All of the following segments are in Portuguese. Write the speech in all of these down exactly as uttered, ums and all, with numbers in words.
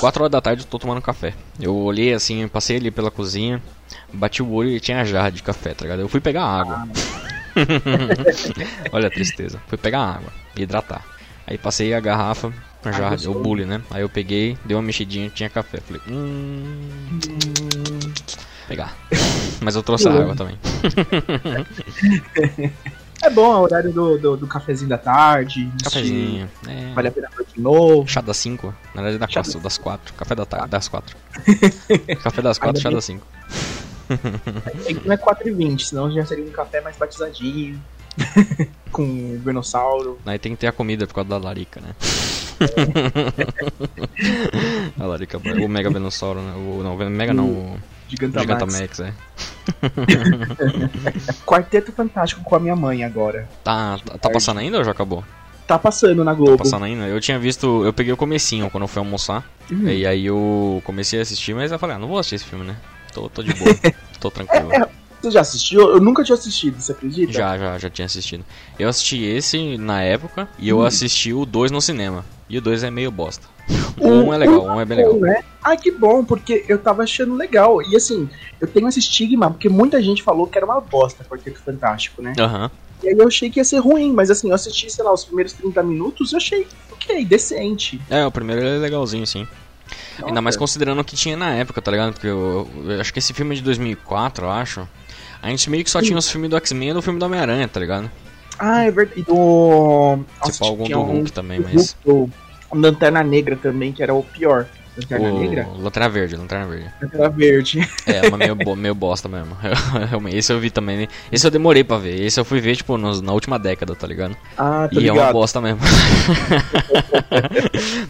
quatro horas da tarde eu tô tomando café. Eu olhei assim, passei ali pela cozinha, bati o olho e tinha a jarra de café, tá ligado? Eu fui pegar água. Olha a tristeza. Fui pegar água, hidratar. Aí passei a garrafa, a jarra, ah, o bule, né? Aí eu peguei, dei uma mexidinha, tinha café. Falei, hum... pegar. Mas eu trouxe a água também. É bom, é o horário do, do, do cafezinho da tarde. Cafezinho, de... é. Vale a pena fazer de novo. Chá das cinco, na verdade da quatro, do... das quatro. Café da tarde, das quatro. Café das quatro, chá das cinco. Não é quatro e vinte, senão já seria um café mais batizadinho. Com Benossauro. Aí tem que ter a comida por causa da larica, né? É. A larica, o Mega Benossauro, né? O, não, o Mega não, o Gigantamax. Gigantamax, é. Quarteto Fantástico com a minha mãe agora. Tá, tá, tá passando ainda ou já acabou? Tá passando na Globo. Tá passando ainda? Eu tinha visto, eu peguei o comecinho quando eu fui almoçar. Uhum. E aí eu comecei a assistir, mas eu falei, ah, não vou assistir esse filme, né? Tô, tô de boa, tô tranquilo. É, é, você já assistiu? Eu nunca tinha assistido, você acredita? Já, já, já tinha assistido. Eu assisti esse na época e eu hum. assisti o dois no cinema. E o dois é meio bosta. O um um é legal, o um é bem legal. Né? Ah, que bom, porque eu tava achando legal. E assim, eu tenho esse estigma, porque muita gente falou que era uma bosta Quarteto Fantástico, né? Uhum. E aí eu achei que ia ser ruim, mas assim, eu assisti, sei lá, os primeiros trinta minutos e eu achei, ok, decente. É, o primeiro é legalzinho, sim. Nossa. Ainda mais considerando o que tinha na época, tá ligado? Porque eu, eu acho que esse filme é de dois mil e quatro, eu acho. A gente meio que só sim. tinha os filmes do X-Men e o filme do Homem-Aranha, tá ligado? Ah, é verdade. E do... Nossa, tipo, algum do Hulk um... também, mas... Do... Lanterna Negra também, que era o pior. Lanterna o... Negra? Lanterna Verde, Lanterna Verde. Lanterna Verde. É, uma meio, bo... meio bosta mesmo. Esse eu vi também. Esse eu demorei pra ver. Esse eu fui ver, tipo, nos... na última década, tá ligado? Ah, tá ligado. E é uma bosta mesmo.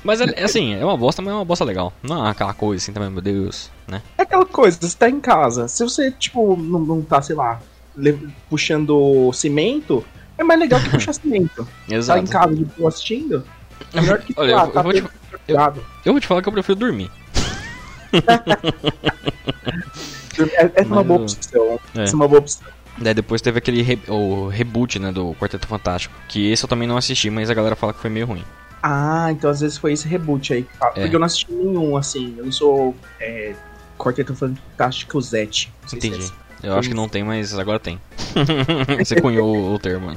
Mas, é, assim, é uma bosta, mas é uma bosta legal. Não é aquela coisa assim também, meu Deus, né? É aquela coisa, você tá em casa. Se você, tipo, não, não tá, sei lá, puxando cimento... É mais legal que puxar cimento. Exato. Tá em casa de boa assistindo. É melhor que olha, tá, eu, tá eu, vou te, eu, eu vou te falar que eu prefiro dormir. é, é, uma boa opção, é. é uma boa opção. Daí depois teve aquele re, o reboot, né, do Quarteto Fantástico. Que esse eu também não assisti, mas a galera fala que foi meio ruim. Ah, então às vezes foi esse reboot aí. É. Porque eu não assisti nenhum, assim. Eu não sou é, Quarteto Fantástico Zete. Entendi. Se é eu acho que não tem, mas agora tem. Você cunhou o termo.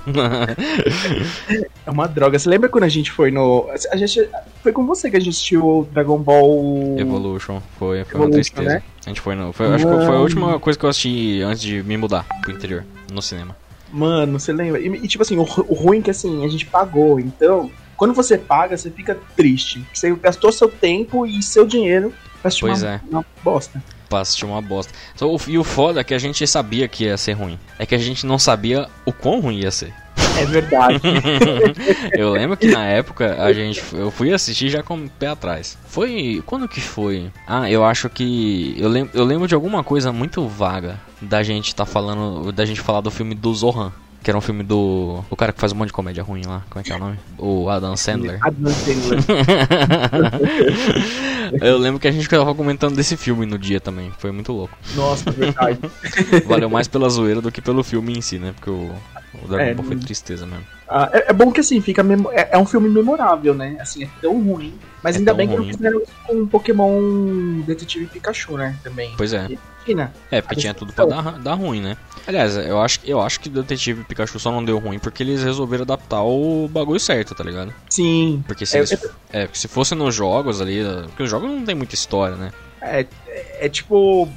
É uma droga. Você lembra quando a gente foi no... A gente... Foi com você que a gente assistiu o Dragon Ball... Evolution. Foi, foi Evolution, uma tristeza. Né? A gente foi no... Foi, acho que foi a última coisa que eu assisti antes de me mudar pro interior, no cinema. Mano, você lembra? E, e tipo assim, o, o ruim é que assim, a gente pagou, então... Quando você paga, você fica triste. Você gastou seu tempo e seu dinheiro pra assistir pois uma, é. uma bosta. Assistir uma bosta. E o foda é que a gente sabia que ia ser ruim. É que a gente não sabia o quão ruim ia ser. É verdade. Eu lembro que na época a gente, eu fui assistir já com o pé atrás. Foi... Quando que foi? Ah, eu acho que... Eu lembro, eu lembro de alguma coisa muito vaga da gente tá falando... Da gente falar do filme do Zohan. Que era um filme do... O cara que faz um monte de comédia ruim lá. Como é que é o nome? O Adam Sandler. Adam Sandler. Eu lembro que a gente tava comentando desse filme no dia também. Foi muito louco. Nossa, verdade. Valeu mais pela zoeira do que pelo filme em si, né? Porque o, o Dragon é, Ball foi tristeza mesmo. Ah, é, é bom que assim, fica mem- é, é um filme memorável, né? Assim, é tão ruim. Mas é ainda bem ruim. Que não fizeram isso com um Pokémon Detetive Pikachu, né? Também. Pois é. E, né? É, porque a tinha tudo pra dar, dar ruim, né? Aliás, eu acho, eu acho que o Detetive Pikachu só não deu ruim porque eles resolveram adaptar o bagulho certo, tá ligado? Sim. Porque se, é, eles, eu... é, se fosse nos jogos ali... Porque os jogos não tem muita história, né? É, é, é tipo...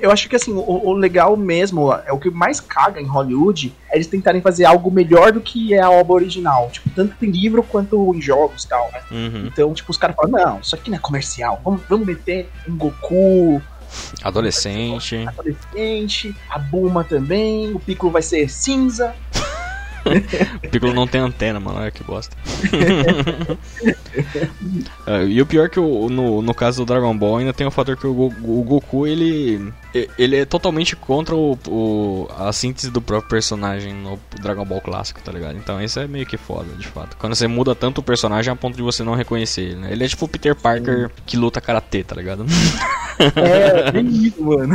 Eu acho que assim, o, o legal mesmo, é o que mais caga em Hollywood, é eles tentarem fazer algo melhor do que é a obra original. Tipo, tanto em livro quanto em jogos e tal, né? Uhum. Então, tipo, os caras falam, não, isso aqui não é comercial, vamos, vamos meter um Goku... Adolescente. Adolescente, a Bulma também, o Piccolo vai ser cinza. O Piccolo não tem antena, mano, olha que bosta. uh, e o pior que o, no, no caso do Dragon Ball ainda tem o fator que o, Go- o Goku, ele, ele é totalmente contra o, o, a síntese do próprio personagem no Dragon Ball clássico, tá ligado? Então isso é meio que foda, de fato. Quando você muda tanto o personagem a ponto de você não reconhecer ele, né? Ele é tipo o Peter Parker que luta karatê, tá ligado? É, bem lindo, mano.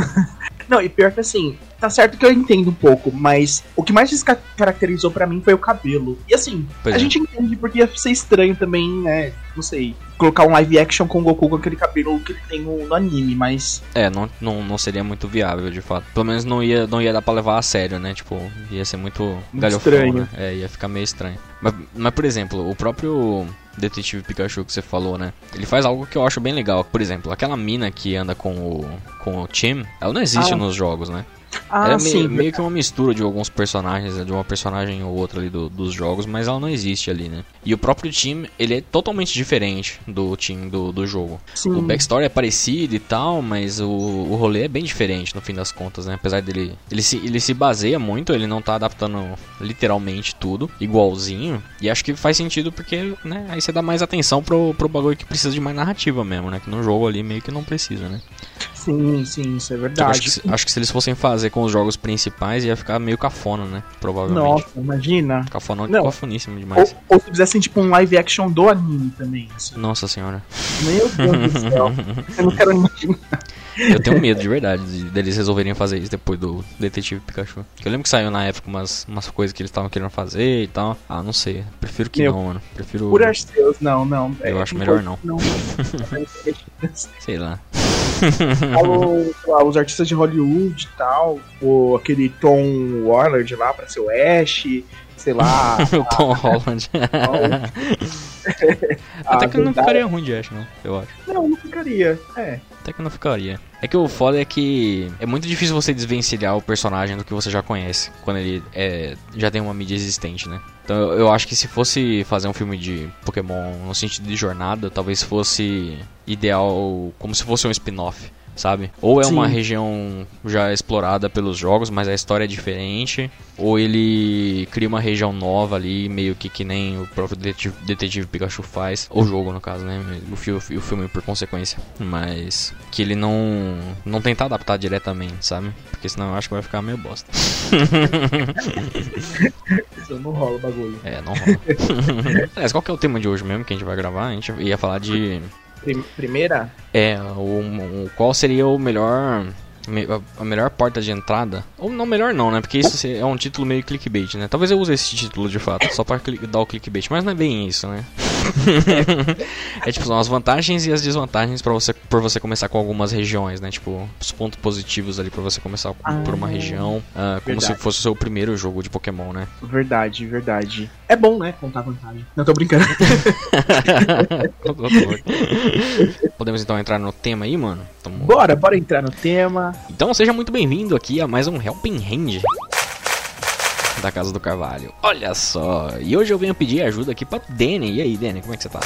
Não, e pior que assim, tá certo que eu entendo um pouco, mas o que mais descaracterizou pra mim foi o cabelo. E assim, pois a é. gente entende porque ia ser estranho também, né? Não sei, colocar um live action com o Goku com aquele cabelo que ele tem no, no anime, mas... É, não, não, não seria muito viável, de fato. Pelo menos não ia, não ia dar pra levar a sério, né? Tipo, ia ser muito, muito galhofão, estranho, né? É, ia ficar meio estranho. Mas, mas, por exemplo, o próprio Detetive Pikachu que você falou, né? Ele faz algo que eu acho bem legal. Por exemplo, aquela mina que anda com o, com o Chim, ela não existe ah. nos jogos, né? Ah, ela é sim, meio, meio que uma mistura de alguns personagens, de uma personagem ou outra ali do, dos jogos, mas ela não existe ali, né? E o próprio time, ele é totalmente diferente do time do, do jogo. Sim. O backstory é parecido e tal, mas o, o rolê é bem diferente no fim das contas, né? Apesar dele... Ele se, ele se baseia muito, ele não tá adaptando literalmente tudo, igualzinho. E acho que faz sentido porque, né? Aí você dá mais atenção pro, pro bagulho que precisa de mais narrativa mesmo, né? Que no jogo ali meio que não precisa, né? Sim, sim, isso é verdade. Acho que, acho que se eles fossem fazer com os jogos principais, ia ficar meio cafona, né? Provavelmente. Nossa, imagina. Cafona, não. Cafoníssimo demais. Ou, ou se fizessem, tipo, um live action do anime também. Assim. Nossa senhora. Meu Deus do céu. Eu não quero imaginar. Eu tenho medo, de verdade, deles resolverem fazer isso depois do Detetive Pikachu. Que eu lembro que saiu na época umas, umas coisas que eles estavam querendo fazer e tal. Ah, não sei. Prefiro que Meu, não, mano. Prefiro... Por Deus, não, não. Eu é, acho melhor não. não. Sei lá. Alô, lá, os artistas de Hollywood e tal, o, aquele Tom Holland lá pra ser o Ash, sei lá. O Tom Holland. Até que eu não ficaria ruim de Ash, não, eu acho. Não, não ficaria, é. Até que não ficaria. É que o foda é que é muito difícil você desvencilhar o personagem do que você já conhece, quando ele é, já tem uma mídia existente, né? Então eu, eu acho que se fosse fazer um filme de Pokémon no sentido de jornada, talvez fosse ideal como se fosse um spin-off, sabe? Ou é Sim. uma região já explorada pelos jogos, mas a história é diferente, ou ele cria uma região nova ali, meio que que nem o próprio Detetive, Detetive Pikachu faz, ou o jogo no caso, né? O filme, o filme por consequência, mas que ele não, não tentar adaptar diretamente, sabe? Porque senão eu acho que vai ficar meio bosta. Isso não rola o bagulho. É, não rola. Aliás, qual que é o tema de hoje mesmo que a gente vai gravar? A gente ia falar de... Primeira? É, o, o, qual seria o melhor, a melhor porta de entrada? Ou não, melhor não, né? Porque isso é um título meio clickbait, né? Talvez eu use esse título de fato, só pra dar o clickbait, mas não é bem isso, né? É tipo, são as vantagens e as desvantagens pra você, por você começar com algumas regiões, né? Tipo, os pontos positivos ali pra você começar ah, por uma região, uh, como se fosse o seu primeiro jogo de Pokémon, né? Verdade, verdade. É bom, né? Contar vantagem. Não, tô brincando. Podemos então entrar no tema aí, mano? Tamo... Bora, bora entrar no tema. Então seja muito bem-vindo aqui a mais um Helping Hand da Casa do Carvalho. Olha só, e hoje eu venho pedir ajuda aqui pra Dani. E aí, Dani, como é que você tá?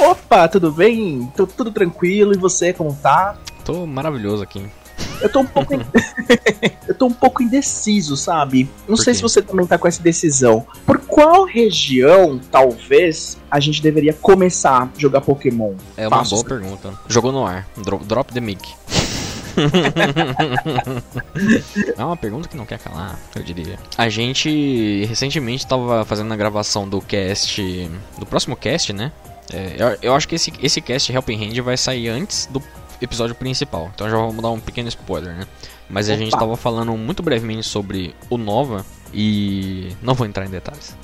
Opa, tudo bem? Tô tudo tranquilo, e você, como tá? Tô maravilhoso aqui. Eu tô um pouco in... eu tô um pouco indeciso, sabe? Não sei se você também tá com essa decisão. Por qual região, talvez, a gente deveria começar a jogar Pokémon? É uma Passo boa assim. pergunta. Jogou no ar. Drop, drop the mic. É uma pergunta que não quer calar, eu diria. A gente recentemente tava fazendo a gravação do cast, do próximo cast, né? É, eu, eu acho que esse, esse cast Helping Hand vai sair antes do episódio principal, então já vamos dar um pequeno spoiler, né? Mas a Opa. gente tava falando muito brevemente sobre o Nova e não vou entrar em detalhes.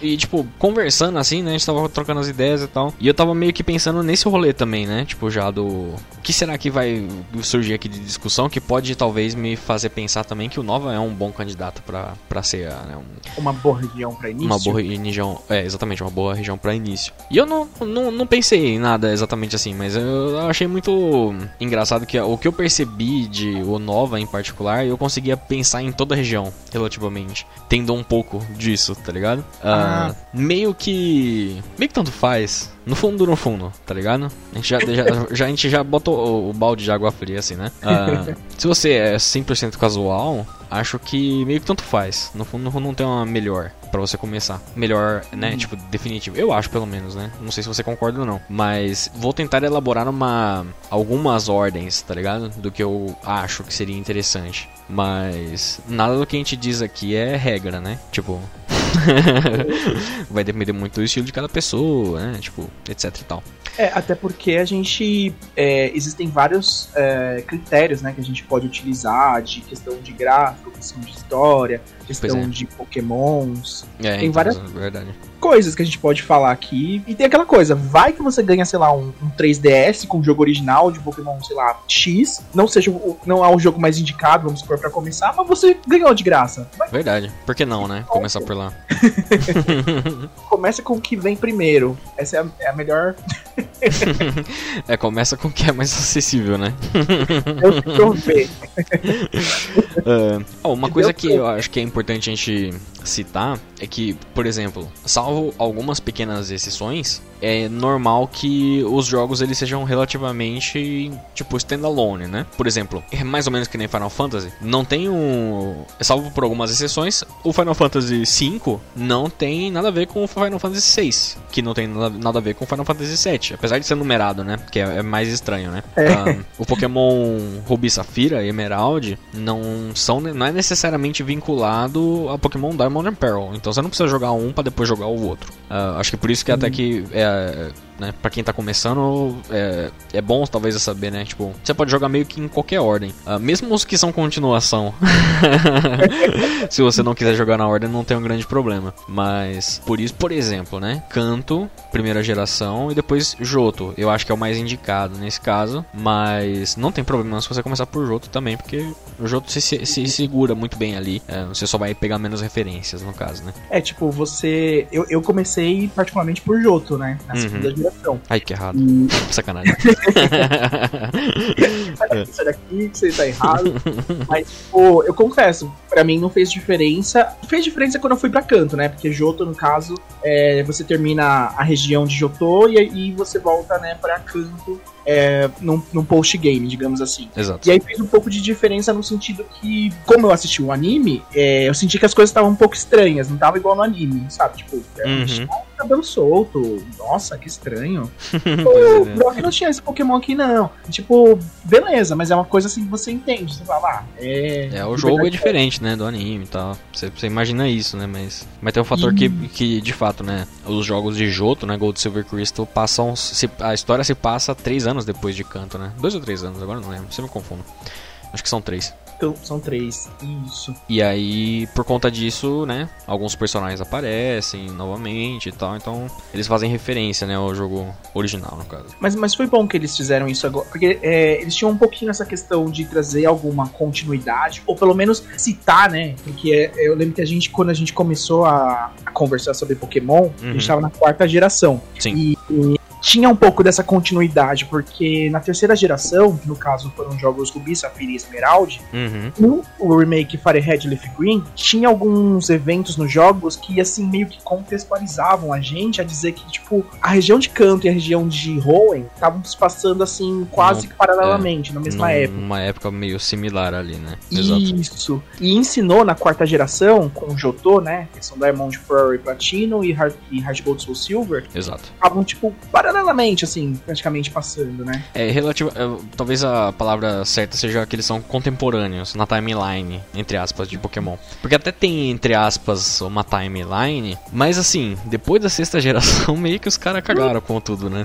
E, tipo, conversando assim, né, a gente tava trocando as ideias e tal, e eu tava meio que pensando nesse rolê também, né, tipo, já do... O que será que vai surgir aqui de discussão que pode, talvez, me fazer pensar também que o Nova é um bom candidato pra, pra ser, né, um... Uma boa região pra início? Uma boa região, é, exatamente, uma boa região pra início. E eu não, não, não pensei em nada exatamente assim, mas eu achei muito engraçado que o que eu percebi de o Nova, em particular, eu conseguia pensar em toda a região, relativamente, tendo um pouco disso, tá ligado? Uh, ah. Meio que... Meio que tanto faz. No fundo, no fundo, tá ligado? A gente já, já, já, a gente já botou o balde de água fria, assim, né? Uh, se você é cem por cento casual, acho que meio que tanto faz. No fundo, no fundo não tem uma melhor pra você começar. Melhor, né? Hum. Tipo, definitivo. Eu acho, pelo menos, né? Não sei se você concorda ou não. Mas vou tentar elaborar uma... algumas ordens, tá ligado? Do que eu acho que seria interessante. Mas nada do que a gente diz aqui é regra, né? Tipo... Vai depender muito do estilo de cada pessoa, né? Tipo, etc e tal. É, até porque a gente... É, existem vários é, critérios, né? Que a gente pode utilizar de questão de gráfico, questão de história, questão é. de Pokémons. É, tem então, várias verdade. coisas que a gente pode falar aqui. E tem aquela coisa, vai que você ganha, sei lá, um, um três D S com o jogo original de Pokémon, sei lá, X. Não seja o, não é o jogo mais indicado, vamos supor, pra começar, mas você ganhou de graça. Vai. Verdade. Por que não, né? Começar por lá. Começa com o que vem primeiro. Essa é a, é a melhor... é, começa com o que é mais acessível, né? Eu ver. uh, oh, uma coisa que eu acho que é importante a gente citar é que, por exemplo, salvo algumas pequenas exceções, é normal que os jogos eles sejam relativamente tipo standalone, né? Por exemplo, é mais ou menos que nem Final Fantasy. Não tem um... Salvo por algumas exceções, o Final Fantasy cinco não tem nada a ver com o Final Fantasy seis, que não tem nada a ver com o Final Fantasy sete, apesar de ser numerado, né? Que é mais estranho, né? É. Um, o Pokémon Rubi Safira e Emerald não, são, não é necessariamente vinculado a Pokémon Diamond and Pearl. Então você não precisa jogar um pra depois jogar o outro. Uh, acho que por isso que hum. até que... É, né, pra quem tá começando é, é bom talvez saber, né, tipo, você pode jogar meio que em qualquer ordem, uh, mesmo os que são continuação. Se você não quiser jogar na ordem, não tem um grande problema. Mas, por isso, por exemplo, né, Kanto, primeira geração, e depois Johto, eu acho que é o mais indicado nesse caso, mas não tem problema se você começar por Johto também, porque o Johto se, se, se segura muito bem ali, é, você só vai pegar menos referências no caso, né. É, tipo, você eu, eu comecei particularmente por Johto, né, na segunda uhum. geração. Ai, que errado. E... Sacanagem. Sai daqui, sai daqui, que você tá errado. Mas, pô, eu confesso, pra mim não fez diferença. Fez diferença quando eu fui pra Kanto, né? Porque Johto, no caso, é, você termina a região de Johto e aí você volta, né, pra Kanto. É, num, num post-game, digamos assim. Exato. E aí fez um pouco de diferença no sentido que, como eu assisti o anime, é, eu senti que as coisas estavam um pouco estranhas, não tava igual no anime, sabe? Tipo, é, uhum. cabelo solto, nossa, que estranho. Pô, bro, eu não tinha esse Pokémon aqui, não. Tipo, beleza, mas é uma coisa assim que você entende, você fala, ah, é... É, o jogo é diferente, né, do anime e tal. Você, você imagina isso, né, mas... Mas tem um fator que, que, de fato, né, os jogos de Johto, né, Gold Silver Crystal, passam... Se, a história se passa há três anos anos depois de Kanto, né? Dois ou três anos, agora não lembro, você me confunde. Acho que são três. Então, são três, isso. E aí, por conta disso, né, alguns personagens aparecem novamente e tal, então eles fazem referência, né, ao jogo original, no caso. Mas, mas foi bom que eles fizeram isso agora, porque é, eles tinham um pouquinho essa questão de trazer alguma continuidade, ou pelo menos citar, né, porque é, eu lembro que a gente, quando a gente começou a, a conversar sobre Pokémon, uhum. a gente tava na quarta geração. Sim. E, e tinha um pouco dessa continuidade, porque na terceira geração, que no caso foram jogos Rubi, Safira e Esmeralda, uhum. o remake FireRed e LeafGreen, tinha alguns eventos nos jogos que, assim, meio que contextualizavam a gente a dizer que, tipo, a região de Kanto e a região de Hoenn estavam se passando, assim, quase que paralelamente, é, na mesma num, época. Uma época meio similar ali, né? Exato. Isso. E ensinou na quarta geração, com o Johto, né? Que são Diamond Pearl e Platino e HeartGold SoulSilver. Exato. Estavam, tipo, paralelamente. Paralelamente, assim, praticamente passando, né? É, relativo. Talvez a palavra certa seja que eles são contemporâneos na timeline, entre aspas, de Pokémon. Porque até tem, entre aspas, uma timeline, mas assim, depois da sexta geração, meio que os caras cagaram com tudo, né?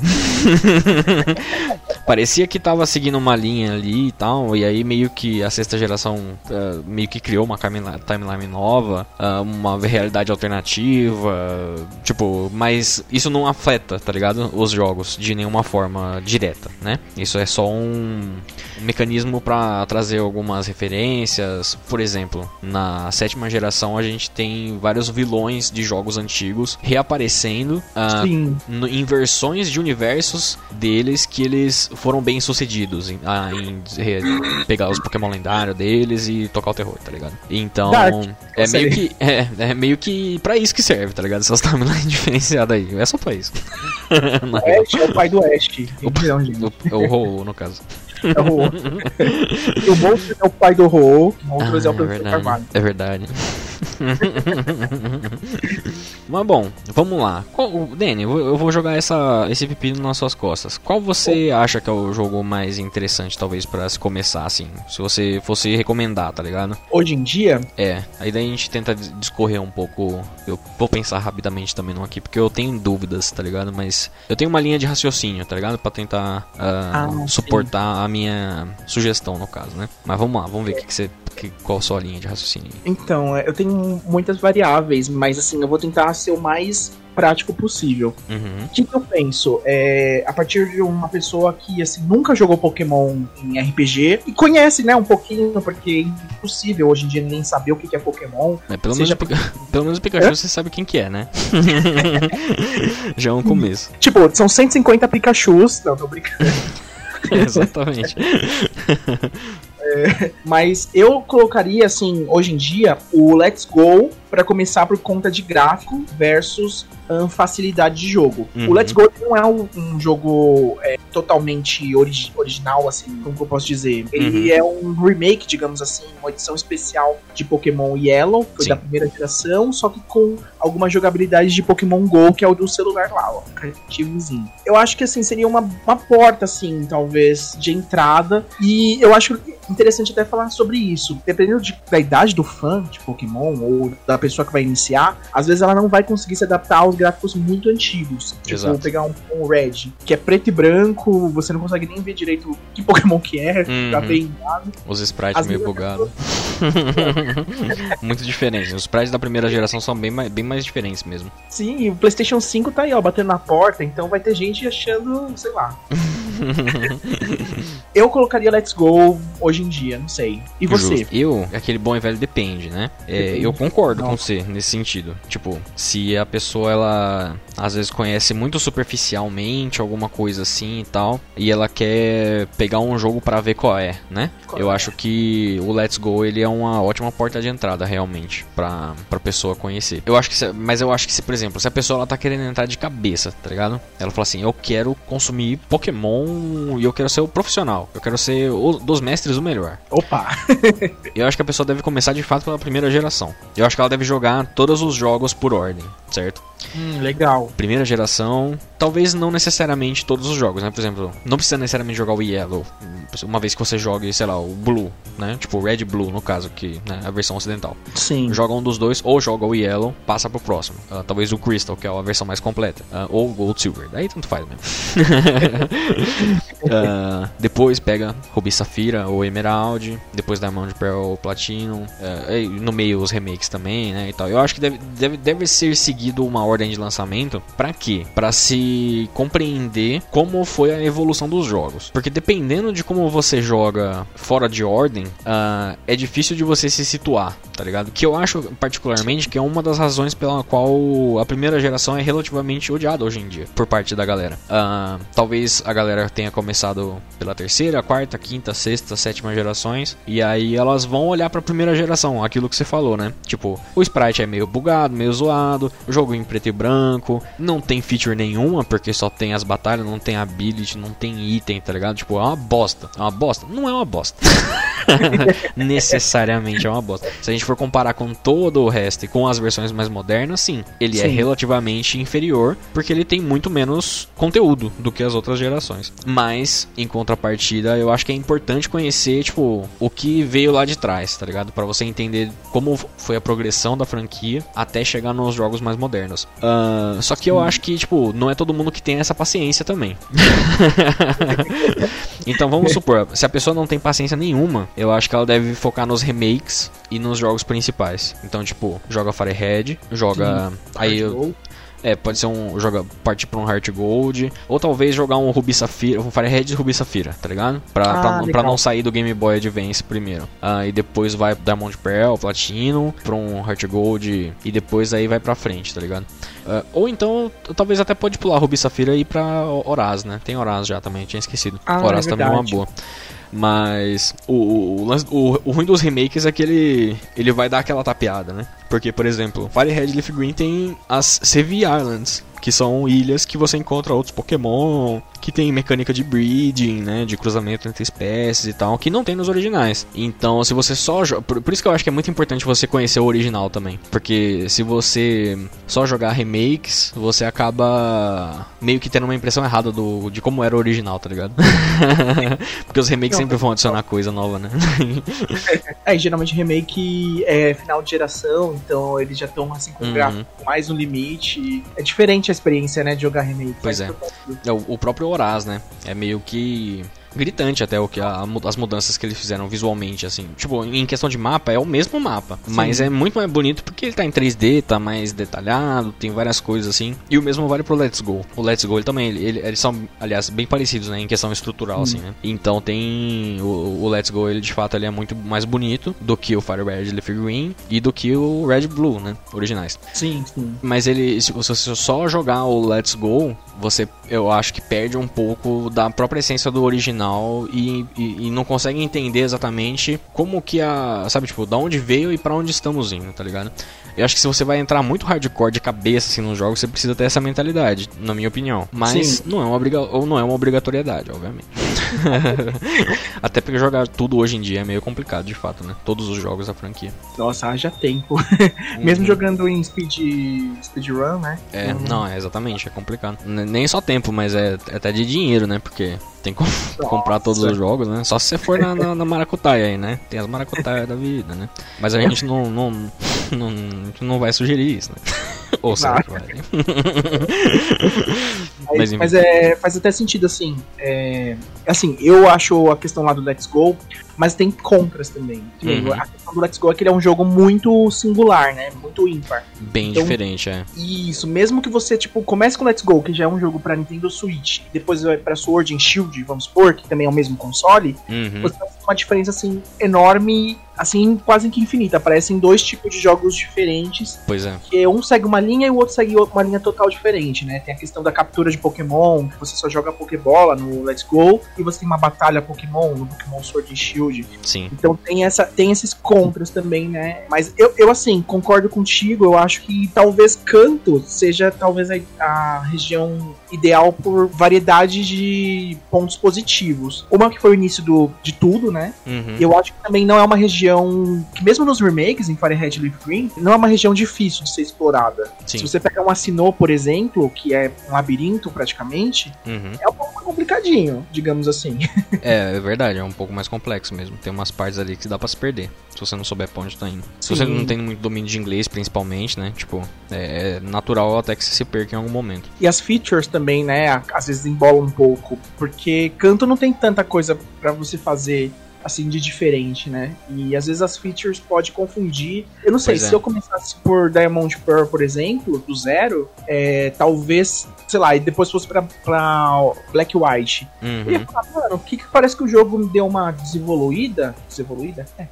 Parecia que tava seguindo uma linha ali e tal, e aí meio que a sexta geração uh, meio que criou uma timeline nova, uh, uma realidade alternativa, uh, tipo, mas isso não afeta, tá ligado? Os jogos de nenhuma forma direta, né? Isso é só um mecanismo pra trazer algumas referências. Por exemplo, na sétima geração a gente tem vários vilões de jogos antigos reaparecendo uh, em versões de universos deles que eles foram bem sucedidos em, ah, em pegar os Pokémon lendários deles e tocar o terror, tá ligado? Então Dark, é, meio que, é, é meio que pra isso que serve, tá ligado? Essas timelines diferenciadas aí, é só pra isso. O Ash é o pai do Ash. É o Ho-Oh, no caso. É o Ho-Oh. E o Bolso é o pai do Ho-Oh. O Bolso ah, é o professor Carvalho. É verdade. Mas bom, vamos lá. Danny, eu vou jogar essa, esse pepino nas suas costas. Qual você oh. acha que é o jogo mais interessante, talvez, pra se começar, assim? Se você fosse recomendar, tá ligado? Hoje em dia? É. Aí daí a gente tenta discorrer um pouco. Eu vou pensar rapidamente também não aqui, porque eu tenho dúvidas, tá ligado? Mas eu tenho uma linha de raciocínio, tá ligado? Pra tentar uh, ah, suportar sim. a minha sugestão, no caso, né? Mas vamos lá, vamos ver o é. que, que você... que, qual a sua linha de raciocínio? Então, eu tenho muitas variáveis, mas assim, eu vou tentar ser o mais prático possível. Uhum. O que, que eu penso? É, a partir de uma pessoa que assim, nunca jogou Pokémon em R P G e conhece, né, um pouquinho, porque é impossível hoje em dia ninguém saber o que é Pokémon. É, pelo, seja... menos Pika... pelo menos o Pikachu é? Você sabe quem que é, né? Já é um começo. Tipo, são cento e cinquenta Pikachus. Não, tô brincando. É, exatamente. É, mas eu colocaria, assim, hoje em dia, o Let's Go pra começar por conta de gráfico versus um, facilidade de jogo. Uhum. O Let's Go não é um, um jogo é, totalmente ori- original, assim, como eu posso dizer. Ele uhum. é um remake, digamos assim, uma edição especial de Pokémon Yellow, foi Sim. da primeira geração, só que com alguma jogabilidade de Pokémon Go, que é o do celular lá, ó, criativozinho. Eu acho que, assim, seria uma, uma porta, assim, talvez, de entrada, e eu acho interessante até falar sobre isso. Dependendo de, da idade do fã de Pokémon, ou da pessoa que vai iniciar, às vezes ela não vai conseguir se adaptar aos gráficos muito antigos. Exato. Tipo, pegar um, um Red, que é preto e branco, você não consegue nem ver direito que Pokémon que é, uhum. tá bem ligado. Os sprites às meio bugados. Pessoa... muito diferente. Os sprites da primeira geração são bem mais, bem mais diferentes mesmo. Sim, e o PlayStation cinco tá aí, ó, batendo na porta, então vai ter gente achando, sei lá. Eu colocaria Let's Go hoje em dia, não sei. E você? Justo. Eu, aquele bom e velho depende, né? Depende. É, eu concordo Nossa. com você nesse sentido. Tipo, se a pessoa, ela às vezes conhece muito superficialmente alguma coisa assim e tal, e ela quer pegar um jogo pra ver qual é, né? Qual eu é? acho que o Let's Go, ele é uma ótima porta de entrada, realmente, pra, pra pessoa conhecer. Eu acho que, se, mas eu acho que, se, por exemplo, se a pessoa, ela tá querendo entrar de cabeça, tá ligado? Ela fala assim, eu quero consumir Pokémon e eu quero ser o profissional, eu quero ser o, dos mestres o melhor. Opa! Eu acho que a pessoa deve começar, de fato, pela primeira geração. Eu acho que ela deve jogar todos os jogos por ordem, certo? Hum, legal. Primeira geração, talvez não necessariamente todos os jogos, né? Por exemplo, não precisa necessariamente jogar o Yellow, uma vez que você jogue, sei lá, o Blue, né? Tipo, o Red Blue, no caso, que é né? a versão ocidental. Sim. Joga um dos dois, ou joga o Yellow, passa pro próximo. Uh, talvez o Crystal, que é a versão mais completa. Uh, ou o Gold Silver, daí tanto faz mesmo. uh, depois pega Ruby Safira ou Emerald, depois Diamond Pearl ou Platino, uh, no meio os remakes também, né? E tal. Eu acho que deve, deve, deve ser seguido uma ordem de lançamento. Pra quê? Pra se compreender como foi a evolução dos jogos. Porque dependendo de como você joga fora de ordem, uh, é difícil de você se situar, tá ligado? Que eu acho particularmente que é uma das razões pela qual a primeira geração é relativamente odiada hoje em dia por parte da galera. Uh, talvez a galera tenha começado pela terceira, quarta, quinta, sexta, sétima gerações, e aí elas vão olhar pra primeira geração, aquilo que você falou, né? Tipo, o sprite é meio bugado, meio zoado, o jogo em preto e branco, não tem feature nenhuma, porque só tem as batalhas, não tem ability, não tem item, tá ligado? Tipo, é uma bosta. É uma bosta? Não é uma bosta. Necessariamente é uma bosta. Se a gente for comparar com todo o resto e com as versões mais modernas, sim. Ele sim. é relativamente inferior, porque ele tem muito menos conteúdo do que as outras gerações. Mas, em contrapartida, eu acho que é importante conhecer, tipo, o que veio lá de trás, tá ligado? Pra você entender como foi a progressão da franquia até chegar nos jogos mais modernos. Uh, só que eu acho que, tipo, não é todo mundo que tem essa paciência também. Então vamos supor, se a pessoa não tem paciência nenhuma, eu acho que ela deve focar nos remakes e nos jogos principais. Então, tipo, joga FireRed, joga... Sim. Aí eu... É, pode ser um... Joga, partir pra um HeartGold, ou talvez jogar um Ruby Safira, um FireRed e Ruby Safira, tá ligado? Pra, ah, pra, pra não sair do Game Boy Advance primeiro. Ah, e depois vai Diamond Pearl, Platino, pra um HeartGold, e depois aí vai pra frente, tá ligado? Uh, ou então, talvez até pode pular Ruby Safira e ir pra Oras, né? Tem Oras já também, tinha esquecido. Ah, Oras é também é uma boa. Mas o, o, o, o ruim dos remakes é que ele, ele vai dar aquela tapeada, né? Porque, por exemplo, FireRed e LeafGreen tem as C V Islands, que são ilhas que você encontra outros Pokémon, que tem mecânica de breeding, né, de cruzamento entre espécies e tal, que não tem nos originais. Então, se você só joga... Por isso que eu acho que é muito importante você conhecer o original também, porque se você só jogar remakes, você acaba meio que tendo uma impressão errada do... de como era o original, tá ligado? Porque os remakes não, sempre vão adicionar coisa nova, né? É, e geralmente remake é final de geração, então eles já estão assim com o uhum. gráfico mais no limite. É diferente a experiência, né, de jogar remake. Pois é. O, o próprio Horaz, né, é meio que... gritante até o que a, as mudanças que eles fizeram visualmente, assim. Tipo, em questão de mapa, é o mesmo mapa, sim, mas é muito mais bonito porque ele tá em três D, tá mais detalhado, tem várias coisas assim. E o mesmo vale pro Let's Go. O Let's Go, ele também, ele, ele, eles são, aliás, bem parecidos, né, em questão estrutural, hum. assim, né. Então tem... O, o Let's Go, ele de fato, ele é muito mais bonito do que o FireRed LeafGreen e do que o Red Blue, né, originais. Sim, sim. Mas ele, se você só jogar o Let's Go, você, eu acho que perde um pouco da própria essência do original e, e, e não consegue entender exatamente como que a, sabe, tipo, da onde veio e pra onde estamos indo, tá ligado? Eu acho que se você vai entrar muito hardcore de cabeça, assim, nos jogos, você precisa ter essa mentalidade, na minha opinião. Mas não é, uma obriga- ou não é uma obrigatoriedade, obviamente. Até porque jogar tudo hoje em dia é meio complicado, de fato, né? Todos os jogos da franquia. Nossa, haja tempo. Mesmo uhum. jogando em speed, speedrun, né? É, uhum. não, é exatamente, é complicado. Nem só tempo, mas é até de dinheiro, né? Porque tem que comprar todos os jogos, né? Só se você for na, na, na maracutaia aí, né? Tem as maracutaias da vida, né? Mas a gente não, não, não, não vai sugerir isso, né? Ou será que vai? Mas, mas é, faz até sentido, assim. É, assim, eu acho a questão lá do Let's Go, mas tem contras também. Uhum. A questão do Let's Go é que ele é um jogo muito singular, né? Muito ímpar. Bem então, diferente, é. Isso, mesmo que você, tipo, comece com Let's Go, que já é um jogo pra Nintendo Switch, depois vai pra Sword and Shield, vamos supor, que também é o mesmo console, uhum. você tem uma diferença, assim, enorme, assim, quase que infinita. Aparecem dois tipos de jogos diferentes. Pois é. Que um segue uma linha e o outro segue uma linha total diferente, né? Tem a questão da captura de Pokémon, que você só joga Pokébola no Let's Go, e você tem uma batalha Pokémon no Pokémon Sword and Shield. Sim. Então tem, essa, tem esses contras também, né? Mas eu, eu, assim, concordo contigo. Eu acho que talvez Kanto seja talvez a, a região ideal por variedade de pontos positivos. Uma que foi o início do, de tudo, né? Uhum. Eu acho que também não é uma região que, mesmo nos remakes, em FireRed e LeafGreen, não é uma região difícil de ser explorada. Sim. Se você pegar um Sinnoh, por exemplo, que é um labirinto praticamente, uhum. é um pouco complicadinho, digamos assim. É, é verdade. É um pouco mais complexo mesmo. Mesmo. Tem umas partes ali que dá pra se perder se você não souber pra onde tá indo. Se Sim. você não tem muito domínio de inglês, principalmente, né? Tipo, é natural até que você se perca em algum momento. E as features também, né? Às vezes embolam um pouco, porque Kanto não tem tanta coisa pra você fazer assim, de diferente, né? E às vezes as features podem confundir. Eu não sei, pois se é. eu começasse por Diamond Pearl, por exemplo, do zero, é, talvez, sei lá, e depois fosse pra, pra Black White. Uhum. Eu ia falar, mano, o que que parece que o jogo me deu uma desevoluída? Desevoluída? É.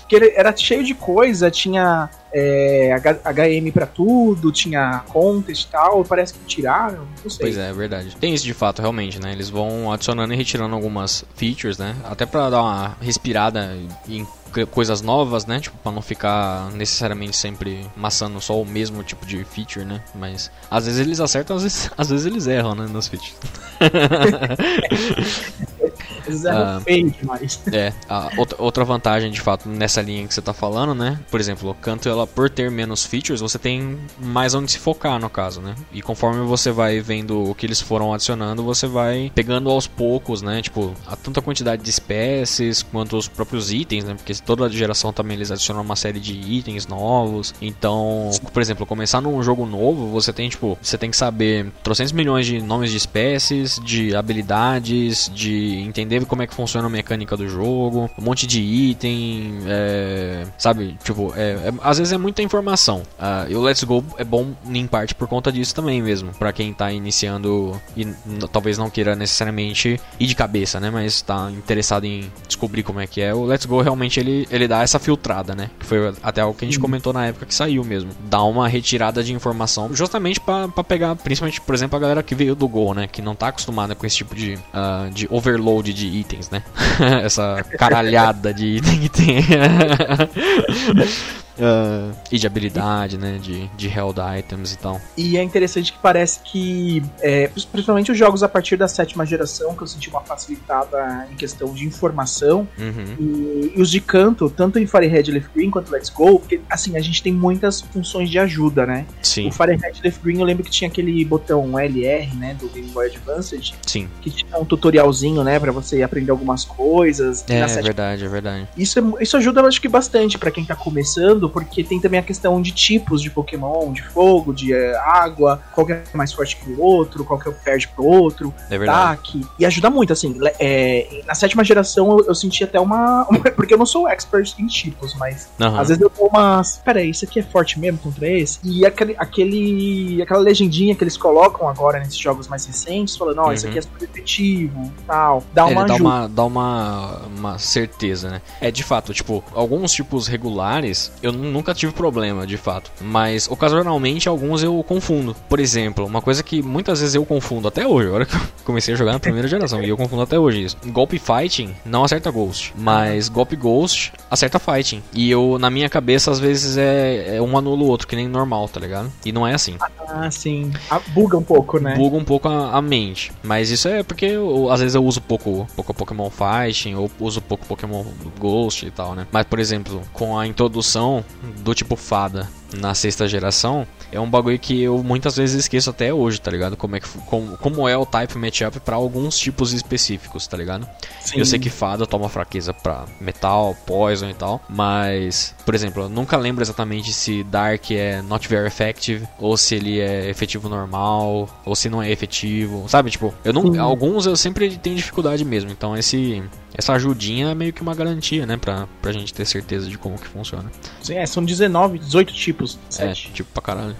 Porque ele era cheio de coisa, tinha... É, H M pra tudo, tinha contest e tal, parece que tiraram, não sei. Pois é, é verdade. Tem isso de fato, realmente, né? Eles vão adicionando e retirando algumas features, né? Até pra dar uma respirada em coisas novas, né? Tipo, pra não ficar necessariamente sempre maçando só o mesmo tipo de feature, né? Mas às vezes eles acertam, às vezes, às vezes eles erram, né? Nas features. Uh, feio demais. É, a outra, outra vantagem de fato nessa linha que você tá falando, né? Por exemplo, o Kanto, ela por ter menos features, você tem mais onde se focar no caso, né? E conforme você vai vendo o que eles foram adicionando, você vai pegando aos poucos, né? Tipo, a tanta quantidade de espécies quanto os próprios itens, né? Porque toda geração também eles adicionam uma série de itens novos. Então, por exemplo, começar num jogo novo, você tem, tipo, você tem que saber trocentos milhões de nomes de espécies, de habilidades, de entender como é que funciona a mecânica do jogo, um monte de item, é, sabe, tipo, é, é, às vezes é muita informação. Uh, e o Let's Go é bom em parte por conta disso também mesmo, pra quem tá iniciando e n- talvez não queira necessariamente ir de cabeça, né, mas tá interessado em descobrir como é que é. O Let's Go realmente ele, ele dá essa filtrada, né, que foi até algo que a gente comentou na época que saiu mesmo, dá uma retirada de informação justamente pra, pra pegar, principalmente, por exemplo, a galera que veio do Go, né, que não tá acostumada com esse tipo de, uh, de overload de itens, né? Essa caralhada de item que tem. Uh, e de habilidade, né? De, de held items e tal. E é interessante que parece que, é, principalmente os jogos a partir da sétima geração, que eu senti uma facilitada em questão de informação, uhum. e, e os de Kanto, tanto em FireRed LeafGreen quanto Let's Go, porque assim, a gente tem muitas funções de ajuda, né? Sim. O FireRed LeafGreen, eu lembro que tinha aquele botão L R, né? Do Game Boy Advance. Sim. Que tinha um tutorialzinho, né? Pra você aprender algumas coisas. É, na sétima... é verdade, é verdade. Isso, é, isso ajuda, eu acho que bastante pra quem tá começando. variando, porque tem também a questão de tipos de Pokémon, de fogo, de é, água, qual que é mais forte que o outro, qual que perde pro outro, é ataque. E ajuda muito, assim. É, na sétima geração eu, eu senti até uma, uma. Porque eu não sou expert em tipos, mas uhum. às vezes eu dou umas. Peraí, isso aqui é forte mesmo contra esse? E aquele, aquele, aquela legendinha que eles colocam agora nesses jogos mais recentes, falando, ó, oh, uhum. isso aqui é super efetivo e tal. Dá uma Ele ajuda. Dá uma, dá uma, uma certeza, né? É, de fato, tipo, alguns tipos regulares eu nunca tive problema, de fato. Mas, ocasionalmente, alguns eu confundo. Por exemplo, uma coisa que muitas vezes eu confundo até hoje, a hora que eu comecei a jogar na primeira geração, e eu confundo até hoje isso. Golpe Fighting não acerta Ghost, mas golpe Ghost acerta Fighting. E eu, na minha cabeça, às vezes é, é um anula o outro, que nem normal, tá ligado? E não é assim. Ah, sim. Ah, buga um pouco, né? Buga um pouco a, a mente. Mas isso é porque, eu, às vezes, eu uso pouco, pouco Pokémon Fighting, ou uso pouco Pokémon Ghost e tal, né? Mas, por exemplo, com a introdução do tipo Fada na sexta geração, é um bagulho que eu muitas vezes esqueço até hoje, tá ligado? Como é, que, como, como é o type matchup pra alguns tipos específicos, tá ligado? Sim. Eu sei que Fada toma fraqueza pra metal, poison e tal, mas, por exemplo, eu nunca lembro exatamente se Dark é not very effective, ou se ele é efetivo normal, ou se não é efetivo, sabe? Tipo, eu não, alguns eu sempre tenho dificuldade mesmo, então esse... Essa ajudinha é meio que uma garantia, né? Pra, pra gente ter certeza de como que funciona. Sim, é, são dezenove, dezoito tipos. sete. É, tipo pra caralho.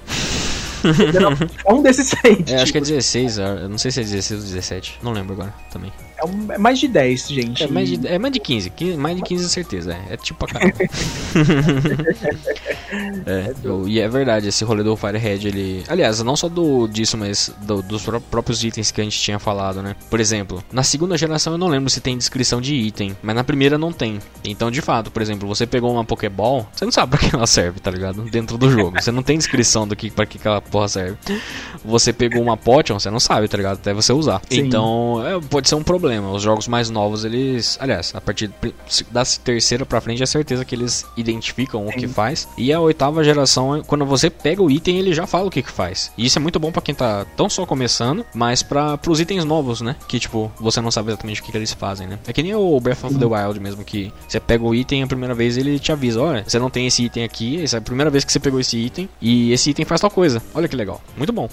É um desses seis. É, tipos. Acho que é dezesseis, eu não sei se é dezesseis ou dezessete. Não lembro agora também. É, um, é mais de dez, gente. É mais de, é mais de quinze, quinze. Mais de quinze, certeza. É, é tipo pra caralho. É, eu, e é verdade, esse rolê do FireRed, ele... Aliás, não só do disso, mas do, dos pró- próprios itens que a gente tinha falado, né? Por exemplo, na segunda geração eu não lembro se tem descrição de item, mas na primeira não tem. Então, de fato, por exemplo, você pegou uma Pokéball, você não sabe pra que ela serve, tá ligado? Dentro do jogo. Você não tem descrição do que, pra que ela... porra serve. Você pegou uma Potion, você não sabe, tá ligado? Até você usar. Sim. Então, é, pode ser um problema. Os jogos mais novos, eles... Aliás, a partir da terceira pra frente, é certeza que eles identificam o que faz. E a oitava geração, quando você pega o item, ele já fala o que que faz. E isso é muito bom pra quem tá tão só começando, mas pra, pros itens novos, né? Que, tipo, você não sabe exatamente o que que eles fazem, né? É que nem o Breath of the Wild mesmo, que você pega o item a primeira vez, ele te avisa, olha, você não tem esse item aqui, essa é a primeira vez que você pegou esse item, e esse item faz tal coisa. Olha que legal. Muito bom.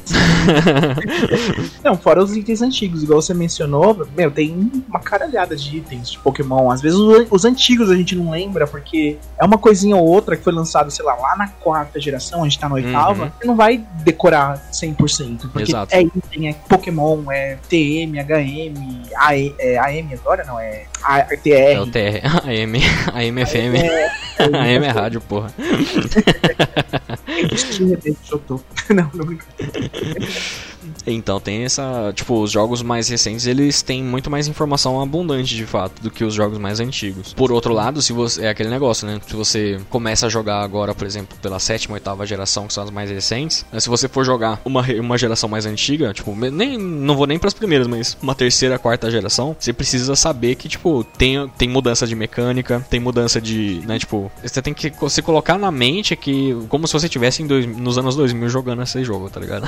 Não, fora os itens antigos, igual você mencionou, meu, tem uma caralhada de itens de Pokémon. Às vezes os antigos a gente não lembra, porque é uma coisinha ou outra que foi lançada, sei lá, lá na quarta geração, a gente tá na oitava, uhum. Você não vai decorar cem por cento, porque exato. É item, é Pokémon, é T M, H M, A E, é A M agora, não, é T R. É o T R, A M, A M, F M. É, é, é, A M é rádio, porra. Não, não me Então tem essa, tipo, os jogos mais recentes, eles têm muito mais informação abundante, de fato, do que os jogos mais antigos. Por outro lado, se você, é aquele negócio, né? Se você começa a jogar agora, por exemplo, pela sétima, oitava geração, que são as mais recentes, né? Se você for jogar uma, uma geração mais antiga, tipo, nem, não vou nem pras primeiras, mas uma terceira, quarta geração, você precisa saber que, tipo, tem, tem mudança de mecânica, tem mudança de, né, tipo, você tem que se colocar na mente que, como se você estivesse nos anos dois mil jogando esse jogo, tá ligado?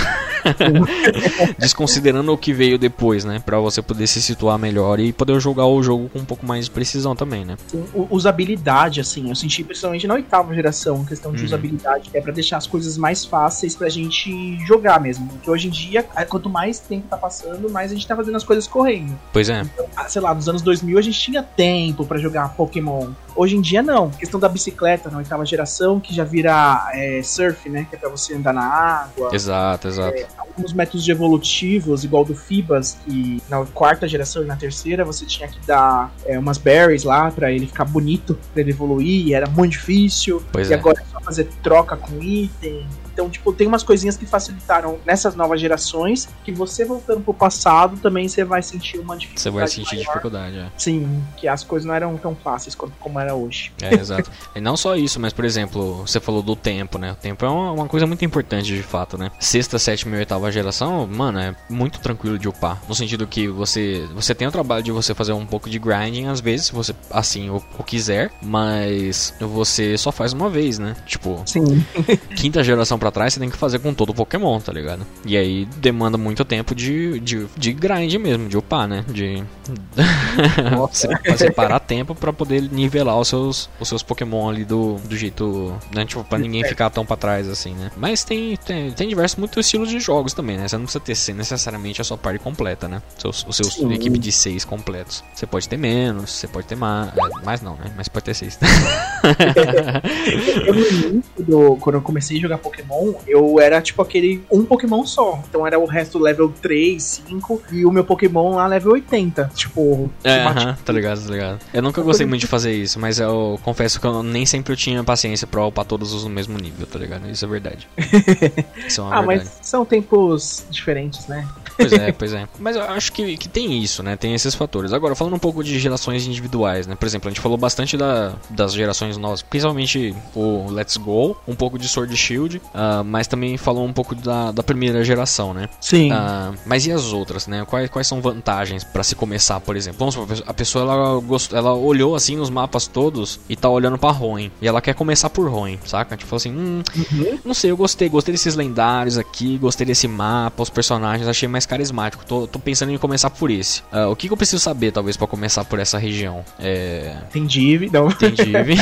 Desconsiderando o que veio depois, né? Pra você poder se situar melhor e poder jogar o jogo com um pouco mais de precisão também, né? Sim, usabilidade, assim, eu senti principalmente na oitava geração, questão de uhum. usabilidade, é pra deixar as coisas mais fáceis pra gente jogar mesmo. Porque hoje em dia, quanto mais tempo tá passando, mais a gente tá fazendo as coisas correndo. Pois é. Então, sei lá, nos anos dois mil a gente tinha tempo pra jogar Pokémon. Hoje em dia, não. A questão da bicicleta na oitava geração, que já vira é, surf, né? Que é pra você andar na água. Exato, exato. É, alguns métodos evolutivos, igual do Fibas, que na quarta geração e na terceira você tinha que dar é, umas berries lá pra ele ficar bonito, pra ele evoluir, e era muito difícil. Pois e é. Agora é só fazer troca com item. Então, tipo, tem umas coisinhas que facilitaram nessas novas gerações, que você voltando pro passado também você vai sentir uma dificuldade. Você vai sentir maior. Dificuldade, é. Sim, que as coisas não eram tão fáceis como era hoje. É, exato. E não só isso, mas, por exemplo, você falou do tempo, né? O tempo é uma, uma coisa muito importante, de fato, né? Sexta, sétima e oitava geração, mano, é muito tranquilo de upar. No sentido que você, você tem o trabalho de você fazer um pouco de grinding, às vezes, se você, assim, o, o quiser, mas você só faz uma vez, né? Tipo, sim. Quinta geração pra trás, você tem que fazer com todo o Pokémon, tá ligado? E aí demanda muito tempo de, de, de grind mesmo, de upar, né? De pra separar tempo pra poder nivelar os seus, os seus Pokémon ali do, do jeito, né? Tipo, pra ninguém ficar tão pra trás assim, né? Mas tem, tem, tem diversos, muitos estilos de jogos também, né? Você não precisa ter necessariamente a sua party completa, né? Seus, o seu Sim. equipe de seis completos. Você pode ter menos, você pode ter mais. Mais não, né? Mas pode ter seis. Eu, no início do, quando eu comecei a jogar Pokémon, eu era tipo aquele um Pokémon só. Então era o resto level três, cinco e o meu Pokémon lá level oitenta. Tipo, é, uh-huh, tá ligado, tá ligado. Eu nunca gostei muito de fazer isso, mas eu confesso que eu nem sempre eu tinha paciência pra upar todos os no mesmo nível, tá ligado? Isso é verdade. Isso é uma ah, verdade. Mas são tempos diferentes, né? Pois é, pois é. Mas eu acho que, que tem isso, né? Tem esses fatores. Agora, falando um pouco de gerações individuais, né? Por exemplo, a gente falou bastante da, das gerações novas, principalmente o Let's Go, um pouco de Sword Shield, uh, mas também falou um pouco da, da primeira geração, né? Sim. Uh, mas e as outras, né? Quais, quais são vantagens pra se começar, por exemplo? Vamos supor, a pessoa, ela, gostou, ela olhou, assim, os mapas todos e tá olhando pra Hoenn. E ela quer começar por Hoenn, saca? Tipo assim, hum, uhum. não sei, eu gostei. Gostei desses lendários aqui, gostei desse mapa, os personagens, achei mais carismático. Tô, tô pensando em começar por esse. Uh, o que, que eu preciso saber, talvez, pra começar por essa região? É... Tem Div, não. Tem Div.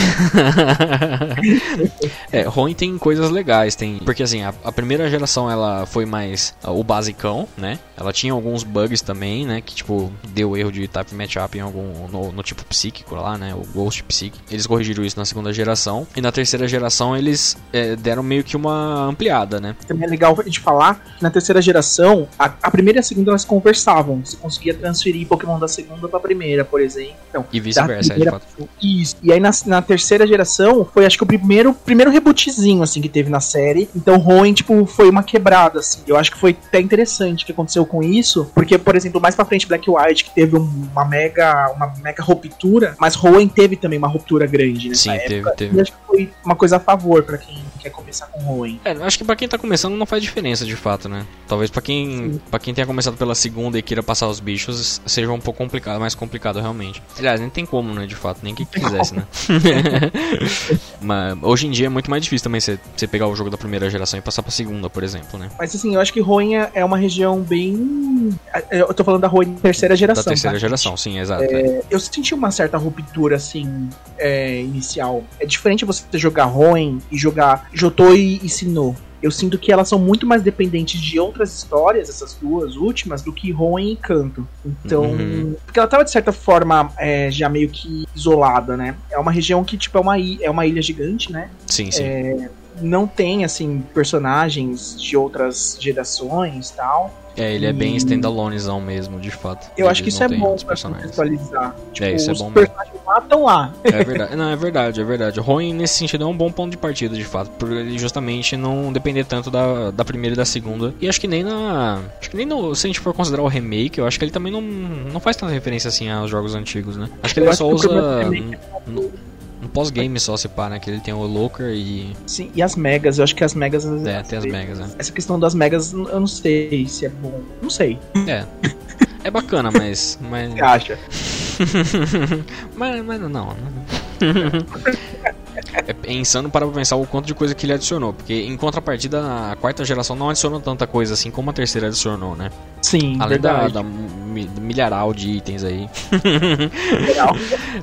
É, Hoenn tem coisas legais, tem... Porque, assim, a, a primeira geração, ela foi mais uh, o basicão, né? Ela tinha alguns bugs também, né? Que, tipo, deu erro de type matchup em algum... No, no tipo psíquico lá, né? O Ghost Psíquico. Eles corrigiram isso na segunda geração. E na terceira geração, eles é, deram meio que uma ampliada, né? Também é legal de falar, na terceira geração, a, a primeira e a segunda, elas conversavam. Você conseguia transferir Pokémon da segunda pra primeira, por exemplo. Então, e vice-versa, primeira... é, de fato. Isso. E aí, na, na terceira geração, foi, acho que o primeiro, primeiro rebootzinho, assim, que teve na série. Então, Hoenn, tipo, foi uma quebrada, assim. Eu acho que foi até interessante o que aconteceu com isso, porque, por exemplo, mais pra frente, Black White, que teve uma mega, uma mega ruptura, mas Hoenn teve também uma ruptura grande nessa Sim, época. Teve, teve. E acho que foi uma coisa a favor pra quem quer começar com Hoenn. É, acho que pra quem tá começando não faz diferença, de fato, né? Talvez pra quem, pra quem tenha começado pela segunda e queira passar os bichos, seja um pouco complicado, mais complicado, realmente. Aliás, nem tem como, né, de fato, nem que quisesse, né? Mas hoje em dia é muito mais difícil também você pegar o jogo da primeira geração e passar pra segunda, por exemplo, né? Mas assim, eu acho que Hoenn é uma região bem... Eu tô falando da Hoenn terceira geração. Da terceira tá? geração, sim, exato. É... É. Eu senti uma certa ruptura, assim, é, inicial. É diferente você jogar Hoenn e jogar Johto e Sinnoh. Eu sinto que elas são muito mais dependentes de outras histórias, essas duas últimas, do que Hoenn e Kanto. Então, uhum. porque ela tava de certa forma é, já meio que isolada, né? É uma região que, tipo, é uma ilha, é uma ilha gigante, né? Sim, sim. É, não tem, assim, personagens de outras gerações e tal. É, ele é bem standalonezão mesmo, de fato. Eu Eles acho que isso é bom pra contextualizar. Tipo, é, isso é bom os personagens lá estão lá. É verdade, não, é verdade, é verdade. Hoenn, nesse sentido, é um bom ponto de partida, de fato, por ele justamente não depender tanto da, da primeira e da segunda. E acho que nem na... Acho que nem no... Se a gente for considerar o remake, eu acho que ele também não, não faz tanta referência, assim, aos jogos antigos, né? Acho que ele eu só usa... Um pós-game só, se pá, né? Que ele tem o Locker e... Sim, e as Megas. Eu acho que as Megas... É, as tem as Megas, né? Essa questão das Megas, eu não sei se é bom. Não sei. É. É bacana, mas... mas... Você acha? mas, mas não, não. É insano para pensar o quanto de coisa que ele adicionou, porque em contrapartida a quarta geração não adicionou tanta coisa assim como a terceira adicionou, né? Sim, além verdade. Da, da milharal de itens aí.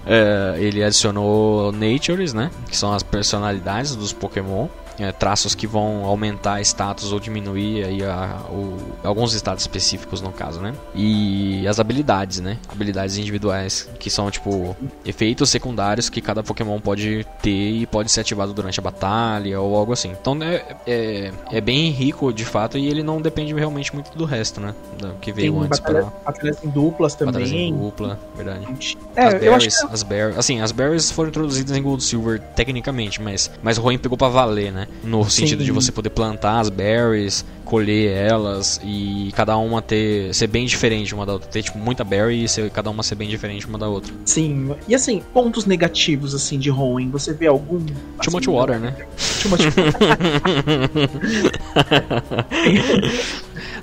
é, ele adicionou natures, né? Que são as personalidades dos Pokémon. É, traços que vão aumentar status ou diminuir aí a, o, alguns status específicos no caso, né? E as habilidades, né? Habilidades individuais, que são tipo efeitos secundários que cada Pokémon pode ter e pode ser ativado durante a batalha ou algo assim. Então é, é, é bem rico de fato e ele não depende realmente muito do resto, né? Do que veio Tem antes batalha, pra... Batalhas em duplas também. Batalhas em dupla, verdade. É, as berries, que... as berries, assim, as berries foram introduzidas em Gold Silver tecnicamente, mas, mas o Hoenn pegou pra valer, né? No sentido Sim. de você poder plantar as berries, colher elas e cada uma ter ser bem diferente uma da outra. Ter, tipo, muita berry e ser, cada uma ser bem diferente uma da outra. Sim. E, assim, pontos negativos, assim, de Hoenn, você vê algum? Too much water, né? Too much water.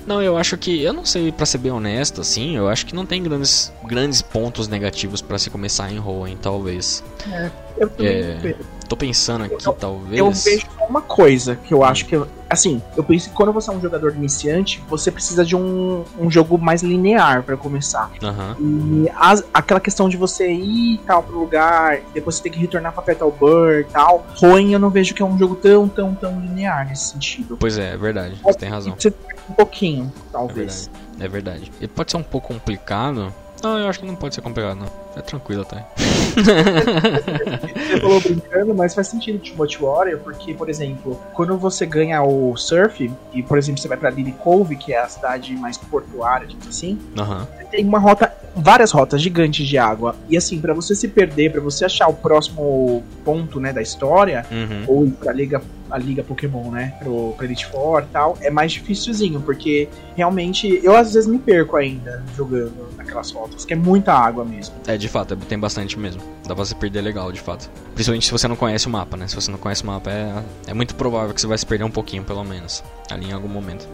Não, eu acho que, eu não sei, pra ser bem honesto, assim, eu acho que não tem grandes, grandes pontos negativos pra se começar em Hoenn, talvez. É, eu também é, tô pensando aqui, eu, talvez... Eu vejo uma coisa que eu acho que, assim, eu penso que quando você é um jogador iniciante, você precisa de um, um jogo mais linear pra começar. Uhum. E as, aquela questão de você ir tal pro lugar, depois você tem que retornar pra Petal Burr e tal, Hoenn eu não vejo que é um jogo tão, tão, tão linear nesse sentido. Pois é, é verdade, você tem razão. Você um pouquinho, talvez. É verdade. É verdade. Ele pode ser um pouco complicado. Não, eu acho que não pode ser complicado, não. É tranquilo até. Você falou brincando, mas faz sentido de Timothy Warrior, porque, por exemplo, quando você ganha o Surf, e, por exemplo, você vai pra Lily Cove, que é a cidade mais portuária, tipo assim, uhum. Você tem uma rota, várias rotas gigantes de água. E, assim, pra você se perder, pra você achar o próximo ponto, né, da história, uhum. Ou ir pra Liga, a Liga Pokémon, né, pro, pra Elite Four e tal, é mais dificilzinho, porque, realmente, eu às vezes me perco ainda jogando naquelas rotas, que é muita água mesmo. É, de fato, tem bastante mesmo. Dá pra se perder legal, de fato. Principalmente se você não conhece o mapa, né? Se você não conhece o mapa, é, é muito provável que você vai se perder um pouquinho, pelo menos, ali em algum momento.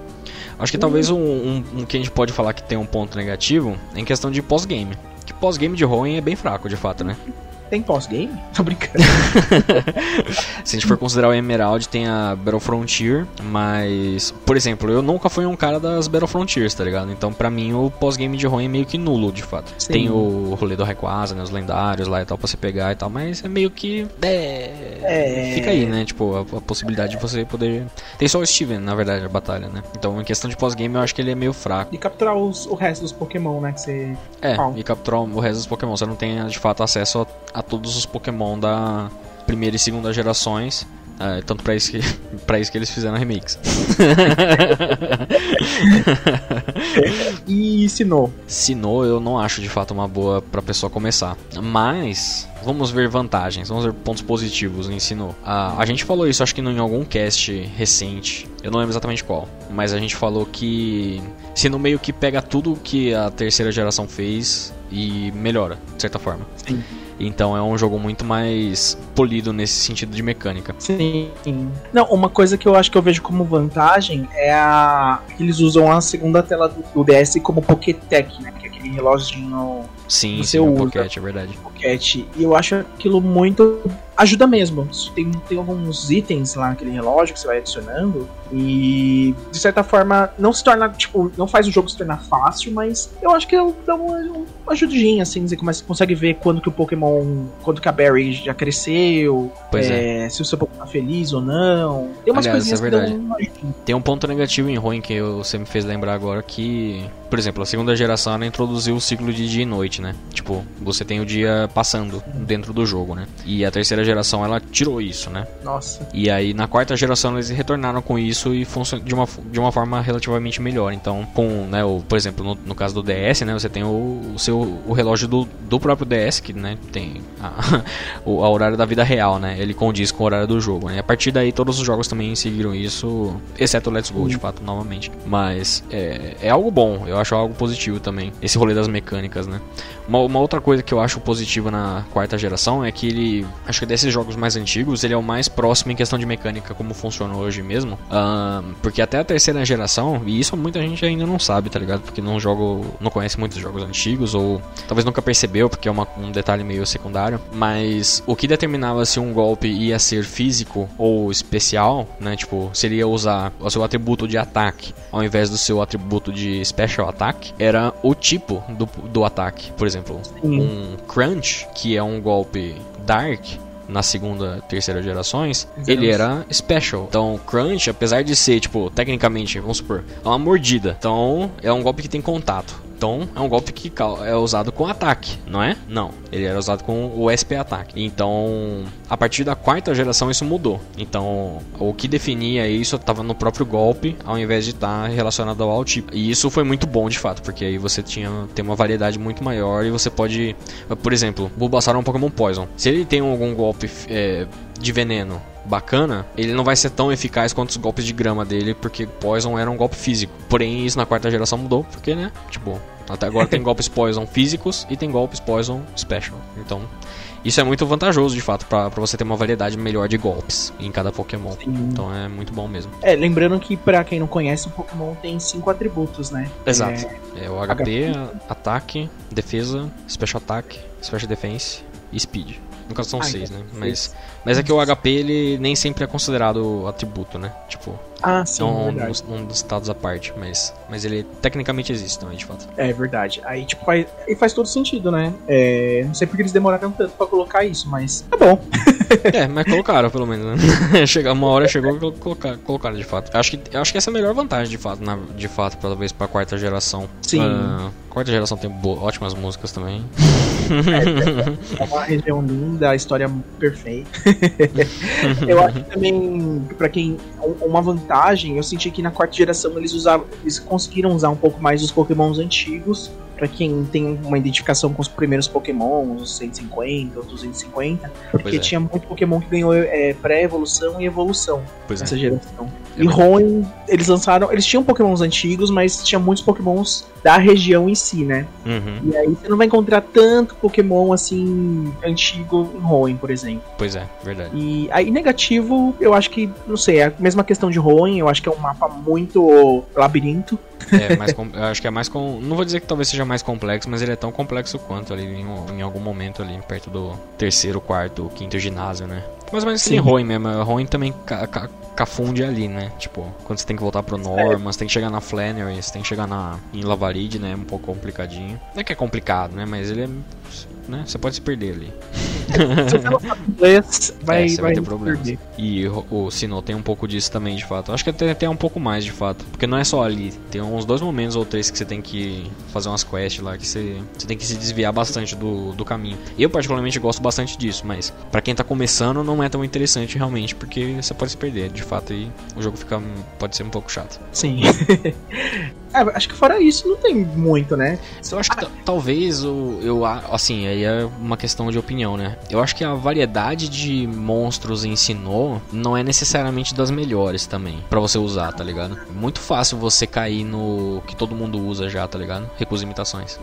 Acho que talvez um, um, um que a gente pode falar que tem um ponto negativo é em questão de pós-game. Que pós-game de Hoenn é bem fraco, de fato, né? Tem pós-game? Tô brincando. Se a gente for considerar o Emerald, tem a Battle Frontier, mas... Por exemplo, eu nunca fui um cara das Battle Frontiers, tá ligado? Então, pra mim, o pós-game de Hoenn é meio que nulo, de fato. Sim. Tem o rolê do Rayquaza, né? Os lendários lá e tal, pra você pegar e tal, mas é meio que... É... é... Fica aí, né? Tipo, a, a possibilidade é. de você poder... Tem só o Steven, na verdade, a batalha, né? Então, em questão de pós-game, eu acho que ele é meio fraco. E capturar os, o resto dos Pokémon, né? Que você... É, oh. e capturar o resto dos Pokémon. Você não tem, de fato, acesso a, a todos os Pokémon da primeira e segunda gerações, uh, tanto pra isso, que, pra isso que eles fizeram a remix. E Sinnoh? Sinnoh eu não acho de fato uma boa pra pessoa começar, mas... Vamos ver vantagens, vamos ver pontos positivos em Sinnoh. Ah, a gente falou isso, acho que em algum cast recente, eu não lembro exatamente qual, mas a gente falou que Sinnoh meio que pega tudo que a terceira geração fez e melhora, de certa forma. Sim. Então é um jogo muito mais polido nesse sentido de mecânica. Sim. Não, uma coisa que eu acho que eu vejo como vantagem é a... Eles usam a segunda tela do D S como Pokétech, né? Que é aquele reloginho... Sim, que você sim, usa. O Pokétch, é verdade. Pokétch. E eu acho aquilo muito... Ajuda mesmo. Tem, tem alguns itens lá naquele relógio que você vai adicionando. E, de certa forma, não se torna, tipo, não faz o jogo se tornar fácil, mas eu acho que dá uma, uma ajudinha, assim, dizer, como você consegue ver quando que o Pokémon, quando que a Berry já cresceu, pois é, é. se o seu Pokémon tá feliz ou não. Tem umas Aliás, coisinhas é que dão uma ajudinha. Tem um ponto negativo em Hoenn que você me fez lembrar agora que, por exemplo, a segunda geração ela introduziu o ciclo de dia e noite, né? Tipo, você tem o dia passando dentro do jogo, né? E a terceira geração, ela tirou isso, né? Nossa. E aí, na quarta geração, eles retornaram com isso e funciona de uma, de uma forma relativamente melhor. Então, com, né, o, por exemplo, no, no caso do D S, né, você tem o, o seu o relógio do, do próprio D S, que, né, tem a, o a horário da vida real, né? Ele condiz com o horário do jogo, né? E a partir daí, todos os jogos também seguiram isso, exceto o Let's Go, de fato, novamente. Mas, é, é algo bom, eu acho algo positivo também, esse rolê das mecânicas, né? Uma, uma outra coisa que eu acho positiva na quarta geração é que ele, acho que desses jogos mais antigos, ele é o mais próximo em questão de mecânica, como funciona hoje mesmo. Um, porque até a terceira geração, e isso muita gente ainda não sabe, tá ligado? Porque não joga, não conhece muitos jogos antigos, ou talvez nunca percebeu, porque é uma, um detalhe meio secundário. Mas o que determinava se um golpe ia ser físico ou especial, né? Tipo, se ele ia usar o seu atributo de ataque ao invés do seu atributo de special attack, era o tipo do, do ataque. Por exemplo, um Crunch, que é um golpe Dark, na segunda, terceira gerações, Zeus. Ele era special. Então, Crunch, apesar de ser, tipo, tecnicamente, vamos supor, é uma mordida. Então, é um golpe que tem contato. Então, é um golpe que é usado com ataque, não é? Não. Ele era usado com o S P ataque. Então, a partir da quarta geração, isso mudou. Então, o que definia isso estava no próprio golpe, ao invés de estar tá relacionado ao tipo. E isso foi muito bom, de fato, porque aí você tinha, tem uma variedade muito maior e você pode... Por exemplo, Bulbasaur é um Pokémon Poison. Se ele tem algum golpe é, de veneno... bacana, ele não vai ser tão eficaz quanto os golpes de grama dele, porque Poison era um golpe físico. Porém, isso na quarta geração mudou, porque, né, tipo, até agora tem golpes Poison físicos e tem golpes Poison Special. Então, isso é muito vantajoso, de fato, pra, pra você ter uma variedade melhor de golpes em cada Pokémon. Sim. Então é muito bom mesmo. É, lembrando que, pra quem não conhece, o Pokémon tem cinco atributos, né? Exato. É, é o H P, ataque, defesa, special attack, special defense e speed. No caso são ah, seis, né? Mas, mas é que o H P, ele nem sempre é considerado atributo, né? Tipo, ah, sim, não é um dos status à parte, mas, mas ele tecnicamente existe também, de fato. É verdade. Aí, tipo, faz, e faz todo sentido, né? É, não sei porque eles demoraram tanto pra colocar isso, mas tá bom. É, mas colocaram, pelo menos, né? Chega, uma hora chegou e colocaram, colocaram, de fato. Acho que, acho que essa é a melhor vantagem, de fato, na, de fato, talvez pra quarta geração. Sim. Uh, quarta geração tem bo- ótimas músicas também. É, é uma região linda, a história perfeita. Eu acho que também, pra quem, uma vantagem, eu senti que na quarta geração eles usaram, eles conseguiram usar um pouco mais os Pokémons antigos, pra quem tem uma identificação com os primeiros Pokémon, os cento e cinquenta, os duzentos e cinquenta, porque é. tinha muito Pokémon que ganhou é, pré-evolução e evolução pois nessa é. geração. É. E Hoenn, eles lançaram, eles tinham Pokémons antigos, mas tinha muitos Pokémons da região em si, né? Uhum. E aí você não vai encontrar tanto Pokémon assim antigo em Hoenn, por exemplo. Pois é, verdade. E aí negativo, eu acho que, não sei, é a mesma questão de Hoenn, eu acho que é um mapa muito labirinto. É, mais com... eu acho que é mais com... não vou dizer que talvez seja mais complexo, mas ele é tão complexo quanto ali em, em algum momento ali, perto do terceiro, quarto, quinto ginásio, né? Mas mais assim, Hoenn mesmo, Hoenn também ca- ca- cafunde ali, né? Tipo, quando você tem que voltar pro Norman, você tem que chegar na Flannery, você tem que chegar na... em Lavarid, né? Um pouco complicadinho. Não é que é complicado, né? Mas ele é... né? Você pode se perder ali. Se você não sabe inglês, vai, é, você vai, vai ter problemas. Perder. E o, o Sinnoh tem um pouco disso também, de fato. Acho que até tem um pouco mais, de fato. Porque não é só ali. Tem uns dois momentos ou três que você tem que fazer umas quests lá, que você, você tem que se desviar bastante do, do caminho. Eu, particularmente, gosto bastante disso, mas pra quem tá começando, não é tão interessante, realmente, porque você pode se perder, de fato, e o jogo fica, pode ser um pouco chato. Sim. É, acho que fora isso não tem muito, né? Eu acho que t- talvez, o, eu, assim, aí é uma questão de opinião, né? Eu acho que a variedade de monstros em Sinnoh não é necessariamente das melhores também, pra você usar, tá ligado? Muito fácil você cair no que todo mundo usa já, tá ligado? Recusa imitações.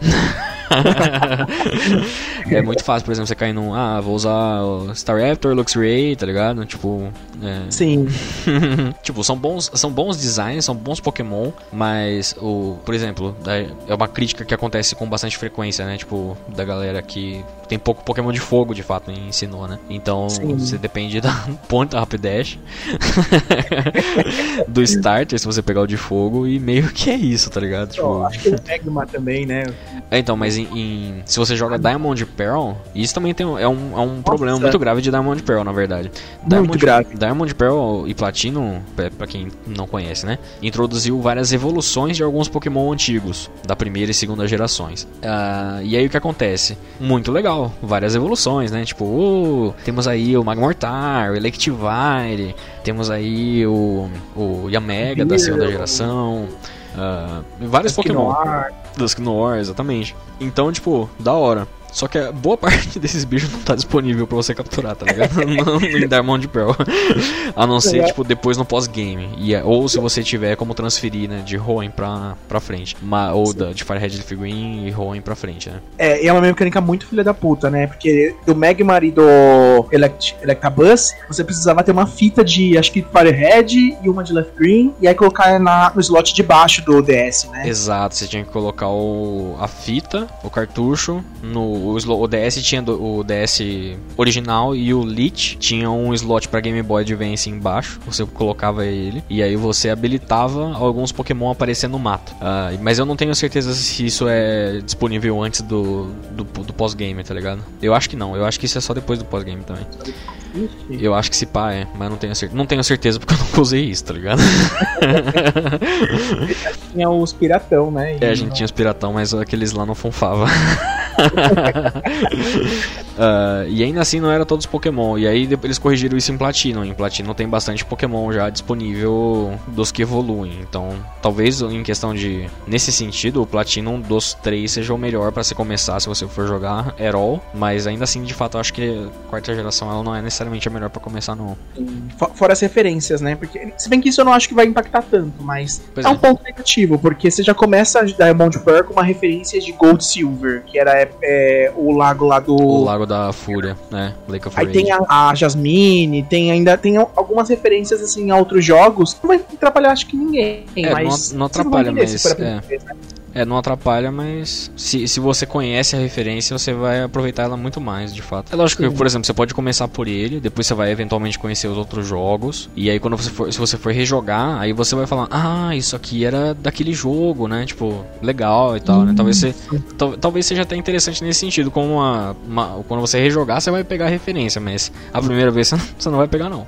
É muito fácil, por exemplo, você cair num, ah, vou usar o Staraptor, Luxray, tá ligado? Tipo... é... sim. Tipo, são bons, são bons designs, são bons Pokémon, mas... O, por exemplo, é uma crítica que acontece com bastante frequência, né? Tipo, da galera que tem pouco Pokémon de fogo, de fato, em Sinnoh, né? Então, sim, você depende da ponta Rapidash, do starter, se você pegar o de fogo, e meio que é isso, tá ligado? Tipo... oh, acho que o Negma também, né? É, então, mas em, em, se você joga Diamond Pearl, isso também tem, é um, é um Nossa. problema muito grave de Diamond Pearl, na verdade. Diamond, muito grave. Diamond Pearl e Platino, pra quem não conhece, né? Introduziu várias evoluções de alguns Pokémon antigos da primeira e segunda gerações. Uh, e aí o que acontece? Muito legal, várias evoluções, né? Tipo, oh, temos aí o Magmortar, o Electivire, temos aí o, o Yamega da segunda geração, uh, vários Pokémon. Dusknoir, exatamente. Então, tipo, da hora. Só que a boa parte desses bichos não tá disponível pra você capturar, tá ligado? Não em Diamond Pearl. A não ser, tipo, depois no pós-game. E, ou se você tiver como transferir, né? De Hoenn pra, pra frente. Uma, ou da, de FireRed, LeafGreen e Hoenn pra frente, né? É, e é uma mecânica muito filha da puta, né? Porque do Magmar e do Elect- Electabuzz, você precisava ter uma fita de, acho que, FireRed e uma de LeafGreen. E aí colocar na, no slot de baixo do D S, né? Exato, você tinha que colocar o, a fita, o cartucho, no... O D S tinha o D S original e o Lite tinha um slot pra Game Boy Advance embaixo. Você colocava ele e aí você habilitava alguns Pokémon aparecer no mato. Uh, mas eu não tenho certeza se isso é disponível antes do, do, do pós-game, tá ligado? Eu acho que não. Eu acho que isso é só depois do pós-game também. Eu acho que se pá é, mas não tenho certeza. Não tenho certeza porque eu nunca usei isso, tá ligado? Tinha os piratão, né? E é, a gente não... tinha os piratão, mas aqueles lá não funfavam. Uh, e ainda assim não era todos Pokémon. E aí eles corrigiram isso em Platino. Em Platino tem bastante Pokémon já disponível dos que evoluem. Então talvez em questão de... Nesse sentido, o Platino dos três seja o melhor pra você começar se você for jogar at all. Mas ainda assim, de fato, eu acho que a quarta geração ela não é necessariamente a melhor pra começar não. Fora as referências, né? Porque, se bem que isso eu não acho que vai impactar tanto, mas pois é um é. ponto negativo. Porque você já começa a Diamond Pearl com uma referência de Gold Silver, que era é, é, o lago lá do... O lago da Fúria, né? Lake of Aí Rage. Tem a, a Jasmine, tem ainda tem algumas referências assim a outros jogos. Não vai atrapalhar acho que ninguém, é, mas... Não, não atrapalha, mas... É. Vez, né? É, não atrapalha, mas se, se você conhece a referência, você vai aproveitar ela muito mais, de fato. É lógico que, por exemplo, você pode começar por ele, depois você vai eventualmente conhecer os outros jogos, e aí quando você for, se você for rejogar, aí você vai falar, ah, isso aqui era daquele jogo, né, tipo, legal e tal, né, talvez, você, tal, talvez seja até interessante nesse sentido, como uma, uma, quando você rejogar, você vai pegar a referência, mas a primeira vez você não, você não vai pegar, não.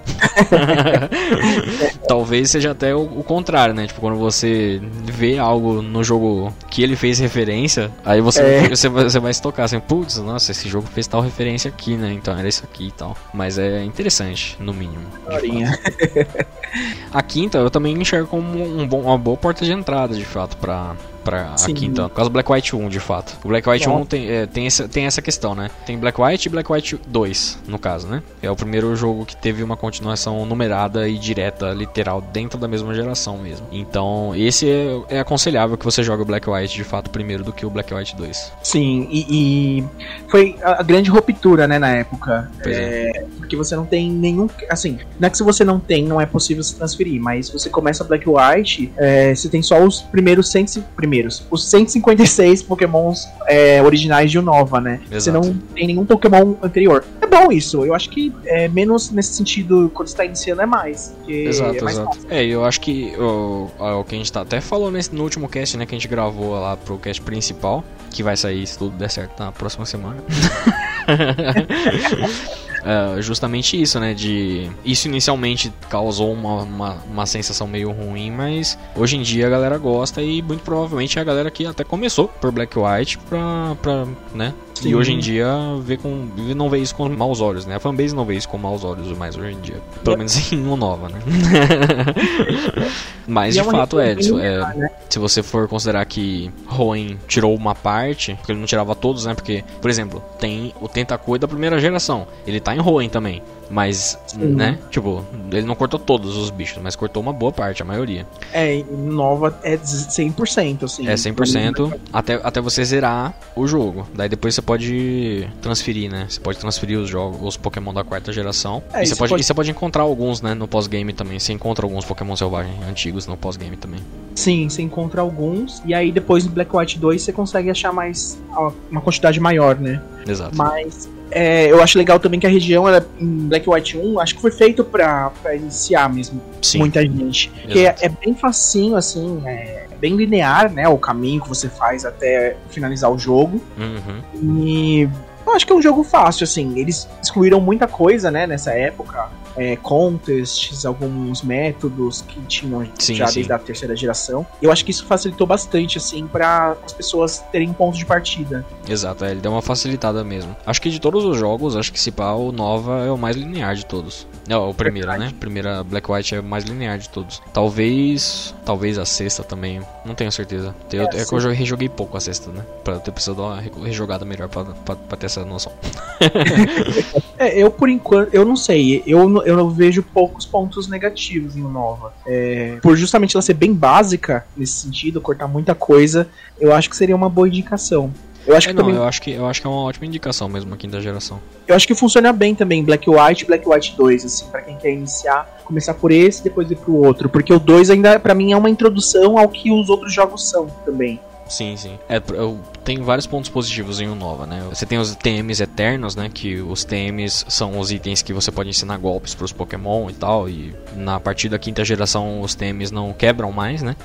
Talvez seja até o, o contrário, né, tipo, quando você vê algo no jogo que ele fez referência, aí você, é. você, você vai se tocar assim, putz, nossa, esse jogo fez tal referência aqui, né, então era isso aqui e tal. Mas é interessante, no mínimo. A quinta eu também enxergo como um bom, uma boa porta de entrada, de fato, pra... Pra Sim. a quinta, por causa do Black White um, de fato. O Black White um tem, é, tem, essa, tem essa questão, né? Tem Black White e Black White dois, no caso, né? É o primeiro jogo que teve uma continuação numerada e direta, literal, dentro da mesma geração mesmo. Então, esse é, é aconselhável que você jogue o Black White, de fato, primeiro do que o Black White dois. Sim, e, e foi a grande ruptura, né, na época. Pois é, é. Porque você não tem nenhum... Assim, não é que se você não tem, não é possível se transferir, mas você começa Black White, é, você tem só os primeiros cento e cinquenta... Os cento e cinquenta e seis Pokémons é, originais de Unova, né? Exato. Você não tem nenhum Pokémon anterior. É bom isso, eu acho que é menos nesse sentido, quando você tá iniciando é mais. Exato, é mais exato. Fácil. É, eu acho que o, o que a gente tá até falou nesse, no último cast, né? Que a gente gravou lá pro cast principal, que vai sair, se tudo der certo, na próxima semana. Uh, justamente isso, né, de isso inicialmente causou uma, uma, uma sensação meio ruim, mas hoje em dia a galera gosta e muito provavelmente é a galera que até começou por Black White pra, pra né, Sim. e hoje em dia vê com, não vê isso com maus olhos, né, a fanbase não vê isso com maus olhos mais hoje em dia, pelo menos em Unova, né. Mas de fato é, é, se você for considerar que Hoenn tirou uma parte, porque ele não tirava todos, né, porque, por exemplo, tem o Tentacor da primeira geração, ele tá em Hoenn também, mas, Sim. né, tipo, ele não cortou todos os bichos, mas cortou uma boa parte, a maioria. É, Nova é cem por cento, assim. É cem por cento até, até você zerar o jogo. Daí depois você pode transferir, né, você pode transferir os jogos, os Pokémon da quarta geração. É, e, você pode, pode... e você pode encontrar alguns, né, no pós-game também, você encontra alguns Pokémon selvagens antigos no pós-game também. Sim, você encontra alguns, e aí depois no Black White dois você consegue achar mais, uma quantidade maior, né. Exato. Mas... É, eu acho legal também que a região ela, em Black White um, acho que foi feito pra, pra iniciar mesmo, Sim. muita gente. Porque é, é bem facinho, assim, é bem linear, né, o caminho que você faz até finalizar o jogo. Uhum. E eu acho que é um jogo fácil, assim, eles excluíram muita coisa, né, nessa época. É, contests, alguns métodos que tinham sim, já sim. desde a terceira geração. Eu acho que isso facilitou bastante, assim, pra as pessoas terem pontos de partida. Exato, é, ele deu uma facilitada mesmo. Acho que de todos os jogos, acho que se pá, o Nova é o mais linear de todos. É o primeiro, Black né? White. Primeira Black White é o mais linear de todos. Talvez. Talvez a sexta também. Não tenho certeza. Eu, é, é que eu rejoguei pouco a sexta, né? Pra ter precisado dar uma rejogada melhor pra, pra, pra ter essa noção. É, eu por enquanto. Eu não sei. Eu não. Eu vejo poucos pontos negativos em Nova. É, por justamente ela ser bem básica nesse sentido, cortar muita coisa, eu acho que seria uma boa indicação. Eu acho, é, que não, também... eu, acho que, eu acho que é uma ótima indicação mesmo, a quinta geração. Eu acho que funciona bem também, Black White e Black White dois, assim, pra quem quer iniciar, começar por esse e depois ir pro outro. Porque o dois ainda, pra mim, é uma introdução ao que os outros jogos são também. Sim, sim. É, eu tenho vários pontos positivos em Unova, né? Você tem os T Ms eternos, né? Que os T Ms são os itens que você pode ensinar golpes pros Pokémon e tal. E na partir da quinta geração os T Ms não quebram mais, né?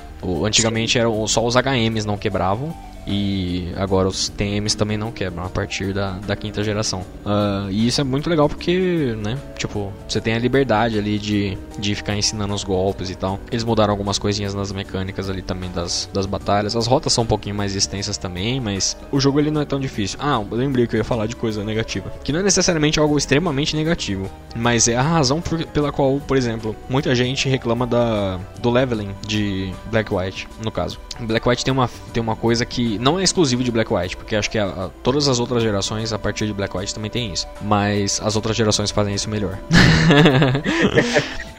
Antigamente eram só os H Ms não quebravam. E agora os T Ms também não quebram a partir da, da quinta geração. Uh, e isso é muito legal porque, né, tipo, você tem a liberdade ali de, de ficar ensinando os golpes e tal. Eles mudaram algumas coisinhas nas mecânicas ali também das, das batalhas. As rotas são um pouquinho mais extensas também, mas o jogo ele não é tão difícil. Ah, eu lembrei que eu ia falar de coisa negativa, que não é necessariamente algo extremamente negativo, mas é a razão por, pela qual, por exemplo, muita gente reclama da, do leveling de Black White, no caso. Black White tem uma, tem uma coisa que não é exclusivo de Black White, porque acho que a, a, todas as outras gerações a partir de Black White também tem isso, mas as outras gerações fazem isso melhor.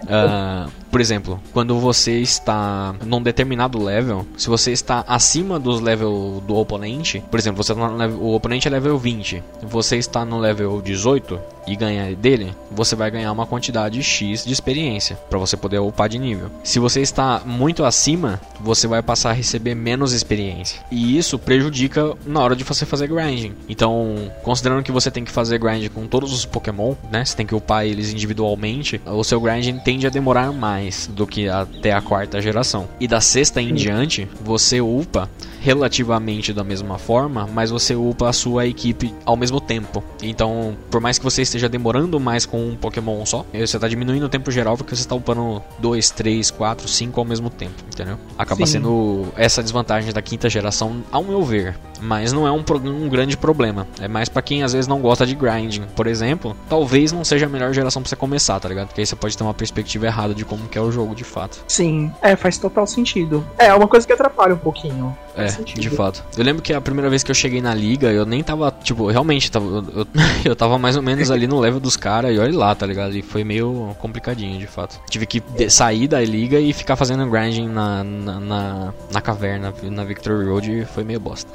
Uh, por exemplo, quando você está num determinado level, se você está acima dos level do oponente, por exemplo, você tá no level, o oponente é level vinte, você está no level dezoito e ganha dele, você vai ganhar uma quantidade X de experiência para você poder upar de nível. Se você está muito acima, você vai passar a receber menos experiência, e isso prejudica na hora de você fazer grinding. Então, considerando que você tem que fazer grind com todos os Pokémon, né, você tem que upar eles individualmente, o seu grinding tende a demorar mais do que até a quarta geração. E da sexta em diante, você upa relativamente da mesma forma, mas você upa a sua equipe ao mesmo tempo. Então, por mais que você esteja demorando mais com um Pokémon só, você está diminuindo o tempo geral porque você está upando dois, três, quatro, cinco ao mesmo tempo, entendeu? Acaba Sim. sendo essa desvantagem da quinta geração, ao meu ver. Mas não é um, um grande problema. É mais pra quem às vezes não gosta de grinding, por exemplo. Talvez não seja a melhor geração pra você começar, tá ligado? Porque aí você pode ter uma perspectiva errada de como que é o jogo de fato. Sim, é, faz total sentido. É uma coisa que atrapalha um pouquinho. É, sentido. De fato. Eu lembro que a primeira vez que eu cheguei na liga, eu nem tava, tipo, realmente, tava, eu, eu, eu tava mais ou menos ali no level dos caras, e olha lá, tá ligado? E foi meio complicadinho, de fato. Tive que de, sair da liga e ficar fazendo grinding na, na, na, na caverna, na Victory Road, e foi meio bosta.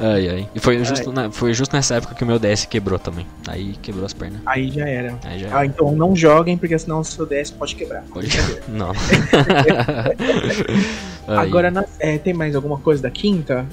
Ai, ai. E foi justo, na, foi justo nessa época que o meu D S quebrou também. Aí quebrou as pernas. Aí já era. Aí já era. Ah, então não joguem, porque senão o seu D S pode quebrar. Pode quebrar. Não. Agora, na, é, tem mais alguma coisa da quinta?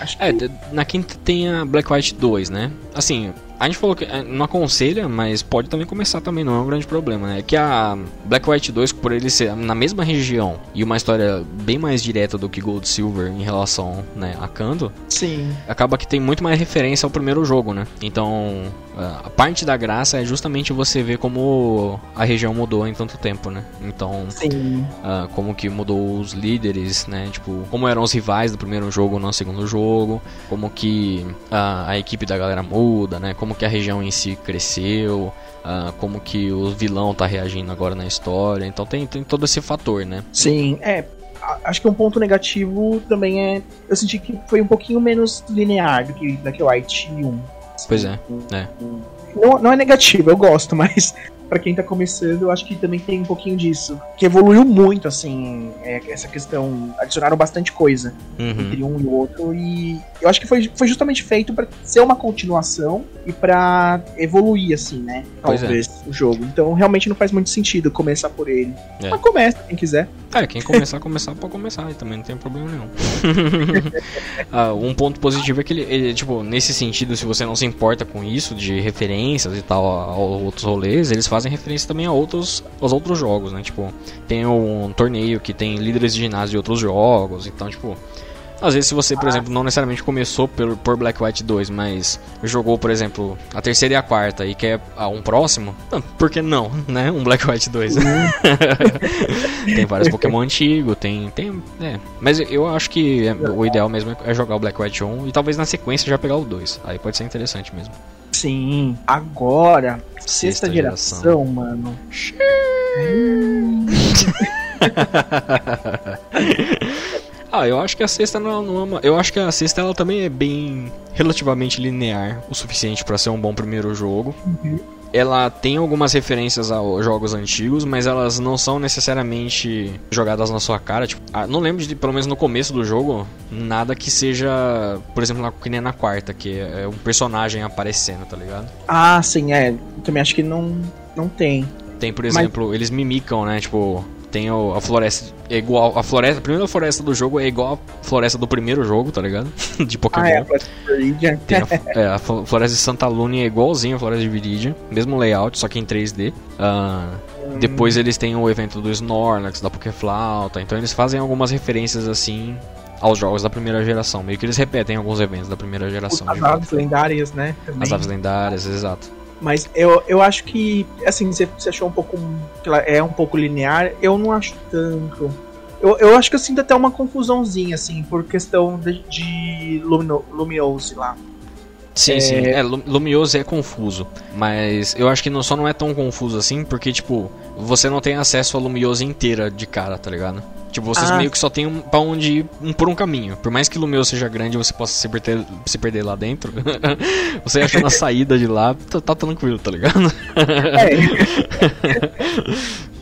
Acho que... É, na quinta tem a Black White dois, né? Assim, a gente falou que não aconselha, mas pode também começar também, não é um grande problema, né? Que a Black White dois, por ele ser na mesma região e uma história bem mais direta do que Gold Silver em relação, né, a Kanto, Sim. acaba que tem muito mais referência ao primeiro jogo, né? Então, a parte da graça é justamente você ver como a região mudou em tanto tempo, né? Então, Sim. Uh, como que mudou os líderes, né? Tipo, como eram os rivais do primeiro jogo no segundo jogo, como que uh, a equipe da galera muda, né? Como que a região em si cresceu, uh, como que o vilão tá reagindo agora na história. Então tem, tem todo esse fator, né? Sim, é. Acho que um ponto negativo também é... Eu senti que foi um pouquinho menos linear do que Black White um. Pois é, é. Não, não é negativo, eu gosto, mas... Pra quem tá começando, eu acho que também tem um pouquinho disso. Que evoluiu muito, assim, é, essa questão. Adicionaram bastante coisa uhum. entre um e o outro. E eu acho que foi, foi justamente feito pra ser uma continuação e pra evoluir, assim, né? Talvez é. o jogo. Então realmente não faz muito sentido começar por ele. É. Mas começa, quem quiser. É, quem começar, começar pode começar. E também não tem problema nenhum. ah, um ponto positivo é que ele, ele, tipo, nesse sentido, se você não se importa com isso, de referências e tal, a, a outros rolês, eles fazem referência também a outros, aos outros jogos, né? Tipo, tem um torneio que tem líderes de ginásio de outros jogos. Então, tipo, às vezes se você, por exemplo, não necessariamente começou por, por Black White dois, mas jogou, por exemplo, a terceira e a quarta e quer um próximo, não, por que não, né? Um Black White dois. Tem vários Pokémon antigos, tem... tem é. Mas eu acho que é, o ideal mesmo é jogar o Black White um e talvez na sequência já pegar o dois. Aí pode ser interessante mesmo. Sim, agora, sexta, sexta geração, geração, mano. Ah, eu acho que a sexta não, não é uma... Eu acho que a sexta ela também é bem relativamente linear o suficiente pra ser um bom primeiro jogo. Uhum. Ela tem algumas referências a jogos antigos, mas elas não são necessariamente jogadas na sua cara. Tipo, não lembro de, pelo menos no começo do jogo, nada que seja, por exemplo, que nem na quarta, que é um personagem aparecendo, tá ligado? Ah, sim, é. Eu também acho que não, não tem. Tem, por exemplo, mas... eles mimicam, né? Tipo, tem a floresta é igual... A, floresta, a primeira floresta do jogo é igual a floresta do primeiro jogo, tá ligado? De Pokémon. Ah, é, a floresta de Viridian. A, é, a floresta de Santa Luna é igualzinha a floresta de Viridian. Mesmo layout, só que em três D. Uh, Depois eles têm o evento do Snorlax, da Pokéflauta. Então eles fazem algumas referências assim aos jogos da primeira geração. Meio que eles repetem alguns eventos da primeira geração. As aves lendárias, né? Também. As aves lendárias, exato. Mas eu, eu acho que, assim, você achou um pouco... É um pouco linear. Eu não acho tanto. Eu, eu acho que eu sinto até uma confusãozinha, assim, por questão de, de Lumino, Lumiose lá. Sim, é... sim. É, Lumiose é confuso. Mas eu acho que não, só não é tão confuso assim, porque, tipo, você não tem acesso à Lumiose inteira de cara, tá ligado? Tipo, vocês ah. meio que só tem um, pra onde ir um, por um caminho. Por mais que Lumiose seja grande e você possa se perder, se perder lá dentro, você acha na saída de lá, tá, tá tranquilo, tá ligado? É.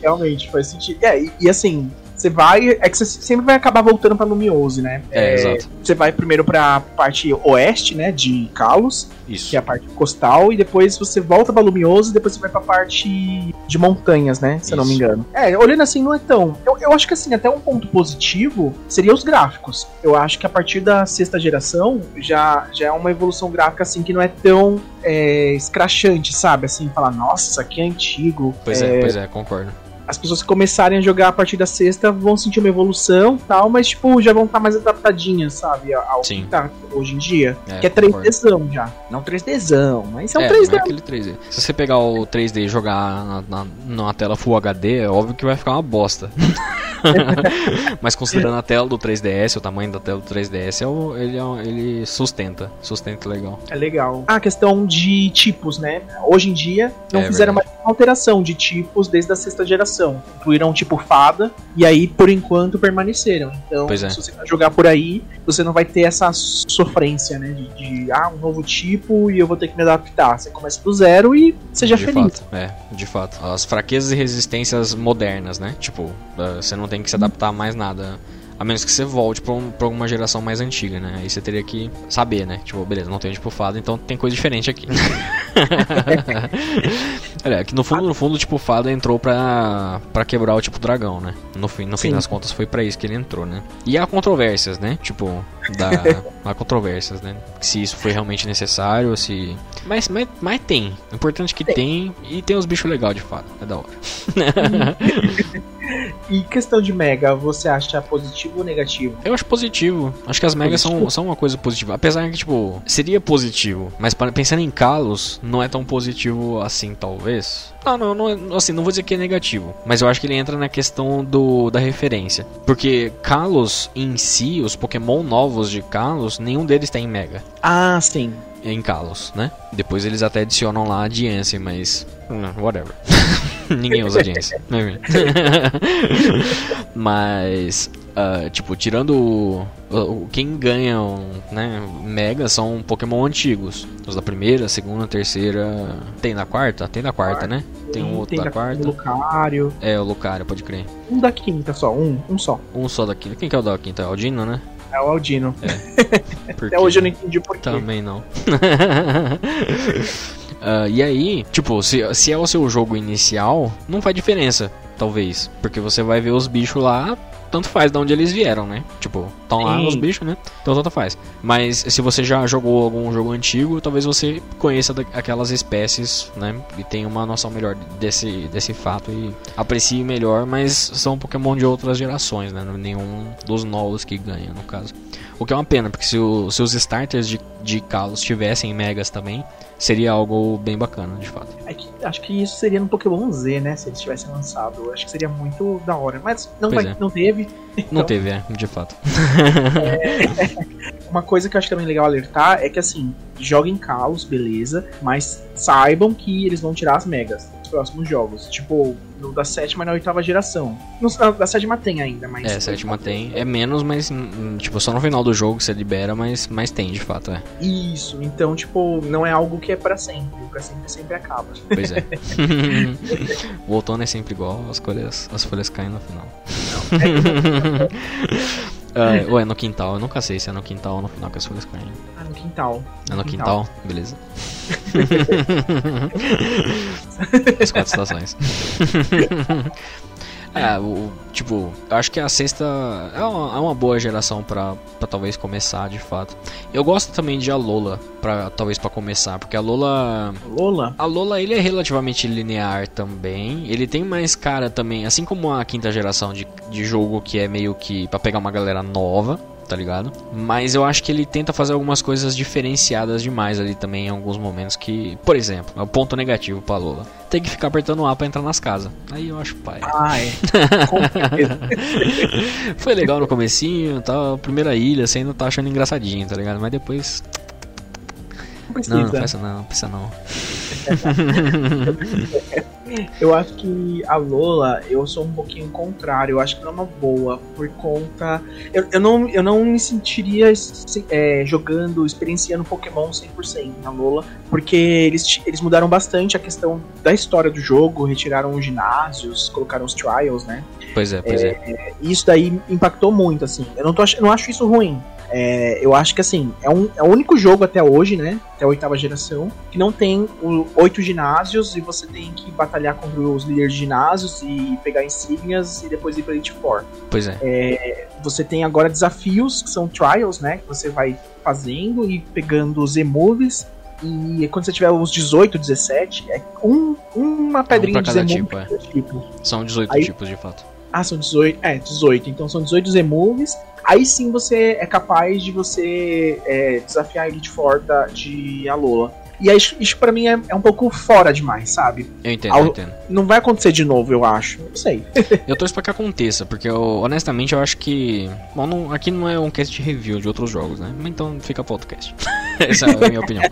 Realmente, faz sentido. É, e, e assim... Você vai. É que você sempre vai acabar voltando pra Lumiose, né? É, é, exato. Você vai primeiro pra parte oeste, né? De Kalos. Isso. Que é a parte costal. E depois você volta pra Lumiose e depois você vai pra parte de montanhas, né? Se eu não me engano. É, olhando assim, não é tão. Eu, eu acho que assim, até um ponto positivo seria os gráficos. Eu acho que a partir da sexta geração já, já é uma evolução gráfica assim que não é tão é, escrachante, sabe? Assim, falar, nossa, que antigo. Pois é, é pois é, concordo. As pessoas que começarem a jogar a partir da sexta vão sentir uma evolução e tal, mas tipo, já vão estar mais adaptadinhas, sabe, ao Sim. que tá hoje em dia. É, que é três D zão já. Não três D zão, mas é um é, três D. Não é aquele três D. Se você pegar o três D e jogar na, na, numa tela Full H D, é óbvio que vai ficar uma bosta. Mas considerando a tela do três D S, o tamanho da tela do três D S, ele, ele sustenta. Sustenta legal. É legal. Ah, a questão de tipos, né? Hoje em dia não é, fizeram verdade. mais alteração de tipos desde a sexta geração. Incluíram tipo fada e aí, por enquanto, permaneceram. Então, é. se você jogar por aí, você não vai ter essa sofrência, né? De, de ah, um novo tipo e eu vou ter que me adaptar. Você começa do zero e seja de feliz. Fato. É, de fato. As fraquezas e resistências modernas, né? Tipo, você não tem que se adaptar a mais nada, a menos que você volte pra, um, pra uma geração mais antiga, né? Aí você teria que saber, né? Tipo, beleza, não tem tipo fada, então tem coisa diferente aqui. Olha, que no fundo, no fundo, tipo, fada entrou pra, pra quebrar o tipo dragão, né? No fim, no fim das contas foi pra isso que ele entrou, né? E há controvérsias, né? Tipo, da, há controvérsias, né? Se isso foi realmente necessário, se... Mas, mas, mas tem. O importante é que tem, e tem os bichos legais de fada. É da hora. E questão de Mega, você acha positivo ou negativo? Eu acho positivo. Acho que as Megas são, são uma coisa positiva. Apesar que, tipo, seria positivo. Mas pensando em Kalos, não é tão positivo assim, talvez. Não, não, não, assim, não vou dizer que é negativo. Mas eu acho que ele entra na questão do, da referência. Porque Kalos em si, os Pokémon novos de Kalos, nenhum deles tem Mega. Ah, sim. Em Kalos, né? Depois eles até adicionam lá a Diance, mas... whatever. Ninguém usa Diance. Mas... Uh, tipo, tirando o, o, quem ganha um, né, Mega são Pokémon antigos. Os da primeira, segunda, terceira. Tem da quarta? Tem da quarta, né? Tem um outro da quarta. O Lucario. É, o Lucario, pode crer. Um da quinta só, um, um só. Um só da quinta. Quem que é o da quinta? É o Dino, né? É o Aldino. É. Até hoje eu não entendi por quê. Também não. uh, e aí, tipo, se, se é o seu jogo inicial, não faz diferença, talvez. Porque você vai ver os bichos lá, tanto faz de onde eles vieram, né? Tipo, estão lá os bichos, né? Então tanto faz. Mas se você já jogou algum jogo antigo, talvez você conheça aquelas espécies, né? E tenha uma noção melhor desse, desse fato e aprecie melhor, mas são Pokémon de outras gerações, né? Nenhum dos novos que ganha, no caso. O que é uma pena, porque se, o, se os starters de, de Kalos tivessem Megas também, seria algo bem bacana, de fato. É que, acho que isso seria no Pokémon Z, né? Se eles tivessem lançado. Acho que seria muito da hora. Mas não, vai, é. não teve. Então... Não teve, é, de fato. É, uma coisa que eu acho também legal alertar é que, assim, joguem Kalos, beleza, mas saibam que eles vão tirar as Megas dos próximos jogos. Tipo... da sétima e na oitava geração. Da sétima tem ainda, mas... É, sétima tem. É menos, mas... Tipo, só no final do jogo você libera, mas, mas tem, de fato, é. Isso. Então, tipo, não é algo que é pra sempre. Pra sempre, sempre acaba. Pois é. O outono é sempre igual, as folhas, as folhas caem no final. Não, é Uh, ou é no quintal, eu nunca sei se é no quintal ou no final que as folhas caem. Ah, no quintal. É no quintal? quintal? Beleza. As quatro estações. É, o, tipo, eu acho que a sexta é uma, é uma boa geração pra, pra talvez começar, de fato. Eu gosto também de a Alola, pra, talvez pra começar, porque a Alola... Alola? A Alola, ele é relativamente linear também, ele tem mais cara também, assim como a quinta geração de, de jogo, que é meio que pra pegar uma galera nova, tá ligado? Mas eu acho que ele tenta fazer algumas coisas diferenciadas demais ali também em alguns momentos que... Por exemplo, é o ponto negativo pra Lola. Tem que ficar apertando A pra entrar nas casas. Aí eu acho pai. Ah, é. Foi legal no comecinho, tá? Primeira ilha, você ainda tá achando engraçadinho, tá ligado? Mas depois... Precisa. Não, não pensa não, não pensa não. Eu acho que a Lola, eu sou um pouquinho contrário, eu acho que não é uma boa, por conta... Eu, eu, não, eu não me sentiria é, jogando, experienciando Pokémon cem por cento na Lola, porque eles, eles mudaram bastante a questão da história do jogo, retiraram os ginásios, colocaram os trials, né? Pois é, pois é. é. Isso daí impactou muito, assim, eu não, tô, não acho isso ruim. É, eu acho que assim, é, um, é o único jogo até hoje, né, até a oitava geração, que não tem o, oito ginásios e você tem que batalhar contra os líderes de ginásios e pegar insígnias e depois ir pra Elite Four. Pois é. é. Você tem agora desafios, que são trials, né, que você vai fazendo e pegando os E-Moves, e quando você tiver uns dezoito, dezessete, é um, uma pedrinha é um de Z-Move tipo, é. tipo. São dezoito Aí, tipos, de fato. Ah, são dezoito, é, dezoito, então são dezoito Z-Moves. Aí sim você é capaz de você é, desafiar a Elite Four da, de Alola. E aí, isso pra mim é, é um pouco fora demais, sabe? Eu entendo, Al- eu entendo. Não vai acontecer de novo, eu acho. Não sei. Eu torço pra que aconteça, porque eu, honestamente eu acho que... Bom, não, aqui não é um cast de review de outros jogos, né? Então fica pra outro cast. Essa é a minha opinião.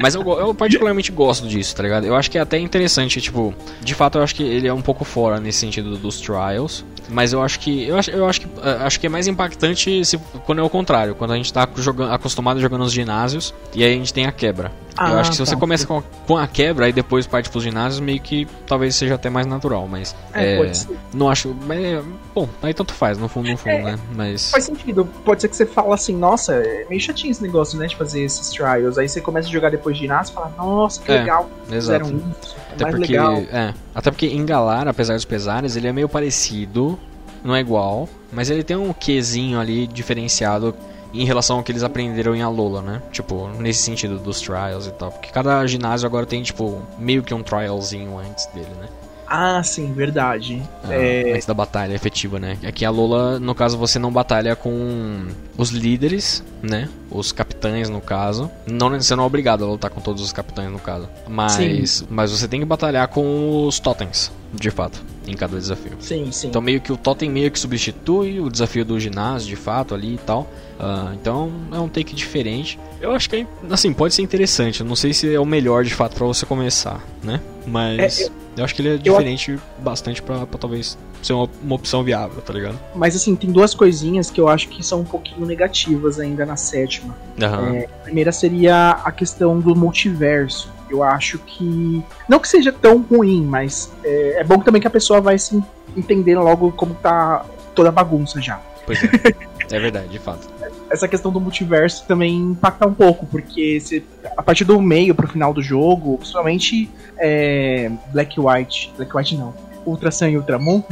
Mas eu, eu particularmente gosto disso, tá ligado? Eu acho que é até interessante, tipo... De fato eu acho que ele é um pouco fora nesse sentido dos trials. Mas eu acho que... Eu acho, eu acho, que, acho que é mais impactante se, quando é o contrário. Quando a gente tá jogando, acostumado a jogar nos ginásios e aí a gente tem a quebra. Ah, eu acho que se você tá. começa com a, com a quebra e depois parte pros ginásios, meio que talvez seja até mais natural, mas é, é, pode ser. Não acho, mas é, bom, aí tanto faz, no fundo, no fundo, é, né? Mas faz sentido, pode ser que você fala assim, nossa, é meio chatinho esse negócio, né, de fazer esses trials, aí você começa a jogar depois de ginásio e fala, nossa, que é, legal, exato. Fizeram isso, é até mais porque, legal. É, até porque em Galar, apesar dos pesares, ele é meio parecido, não é igual, mas ele tem um quezinho ali diferenciado em relação ao que eles aprenderam em Alola, né? Tipo, nesse sentido dos trials e tal. Porque cada ginásio agora tem, tipo, meio que um trialzinho antes dele, né? Ah, sim, verdade. Ah, é... Antes da batalha efetiva, né? Aqui a Alola, no caso, você não batalha com os líderes, né? Os capitães, no caso. Não, você não é obrigado a lutar com todos os capitães, no caso. Mas, mas você tem que batalhar com os totens, de fato, em cada desafio. Sim, sim. Então meio que o totem meio que substitui o desafio do ginásio, de fato, ali e tal. Uh, então é um take diferente. Eu acho que, assim, pode ser interessante. Eu não sei se é o melhor, de fato, pra você começar, né? Mas... É, eu... Eu acho que ele é diferente eu... bastante pra, pra talvez ser uma, uma opção viável, tá ligado? Mas assim, tem duas coisinhas que eu acho que são um pouquinho negativas ainda na sétima. Uhum. É, a primeira seria a questão do multiverso. Eu acho que... Não que seja tão ruim, mas é, é bom também que a pessoa vai se entendendo logo como tá toda a bagunça já. Pois é, é verdade, de fato. Essa questão do multiverso também impacta um pouco, porque se, a partir do meio pro final do jogo, principalmente é, Black White, Black White não, Ultra Sun e Ultramon,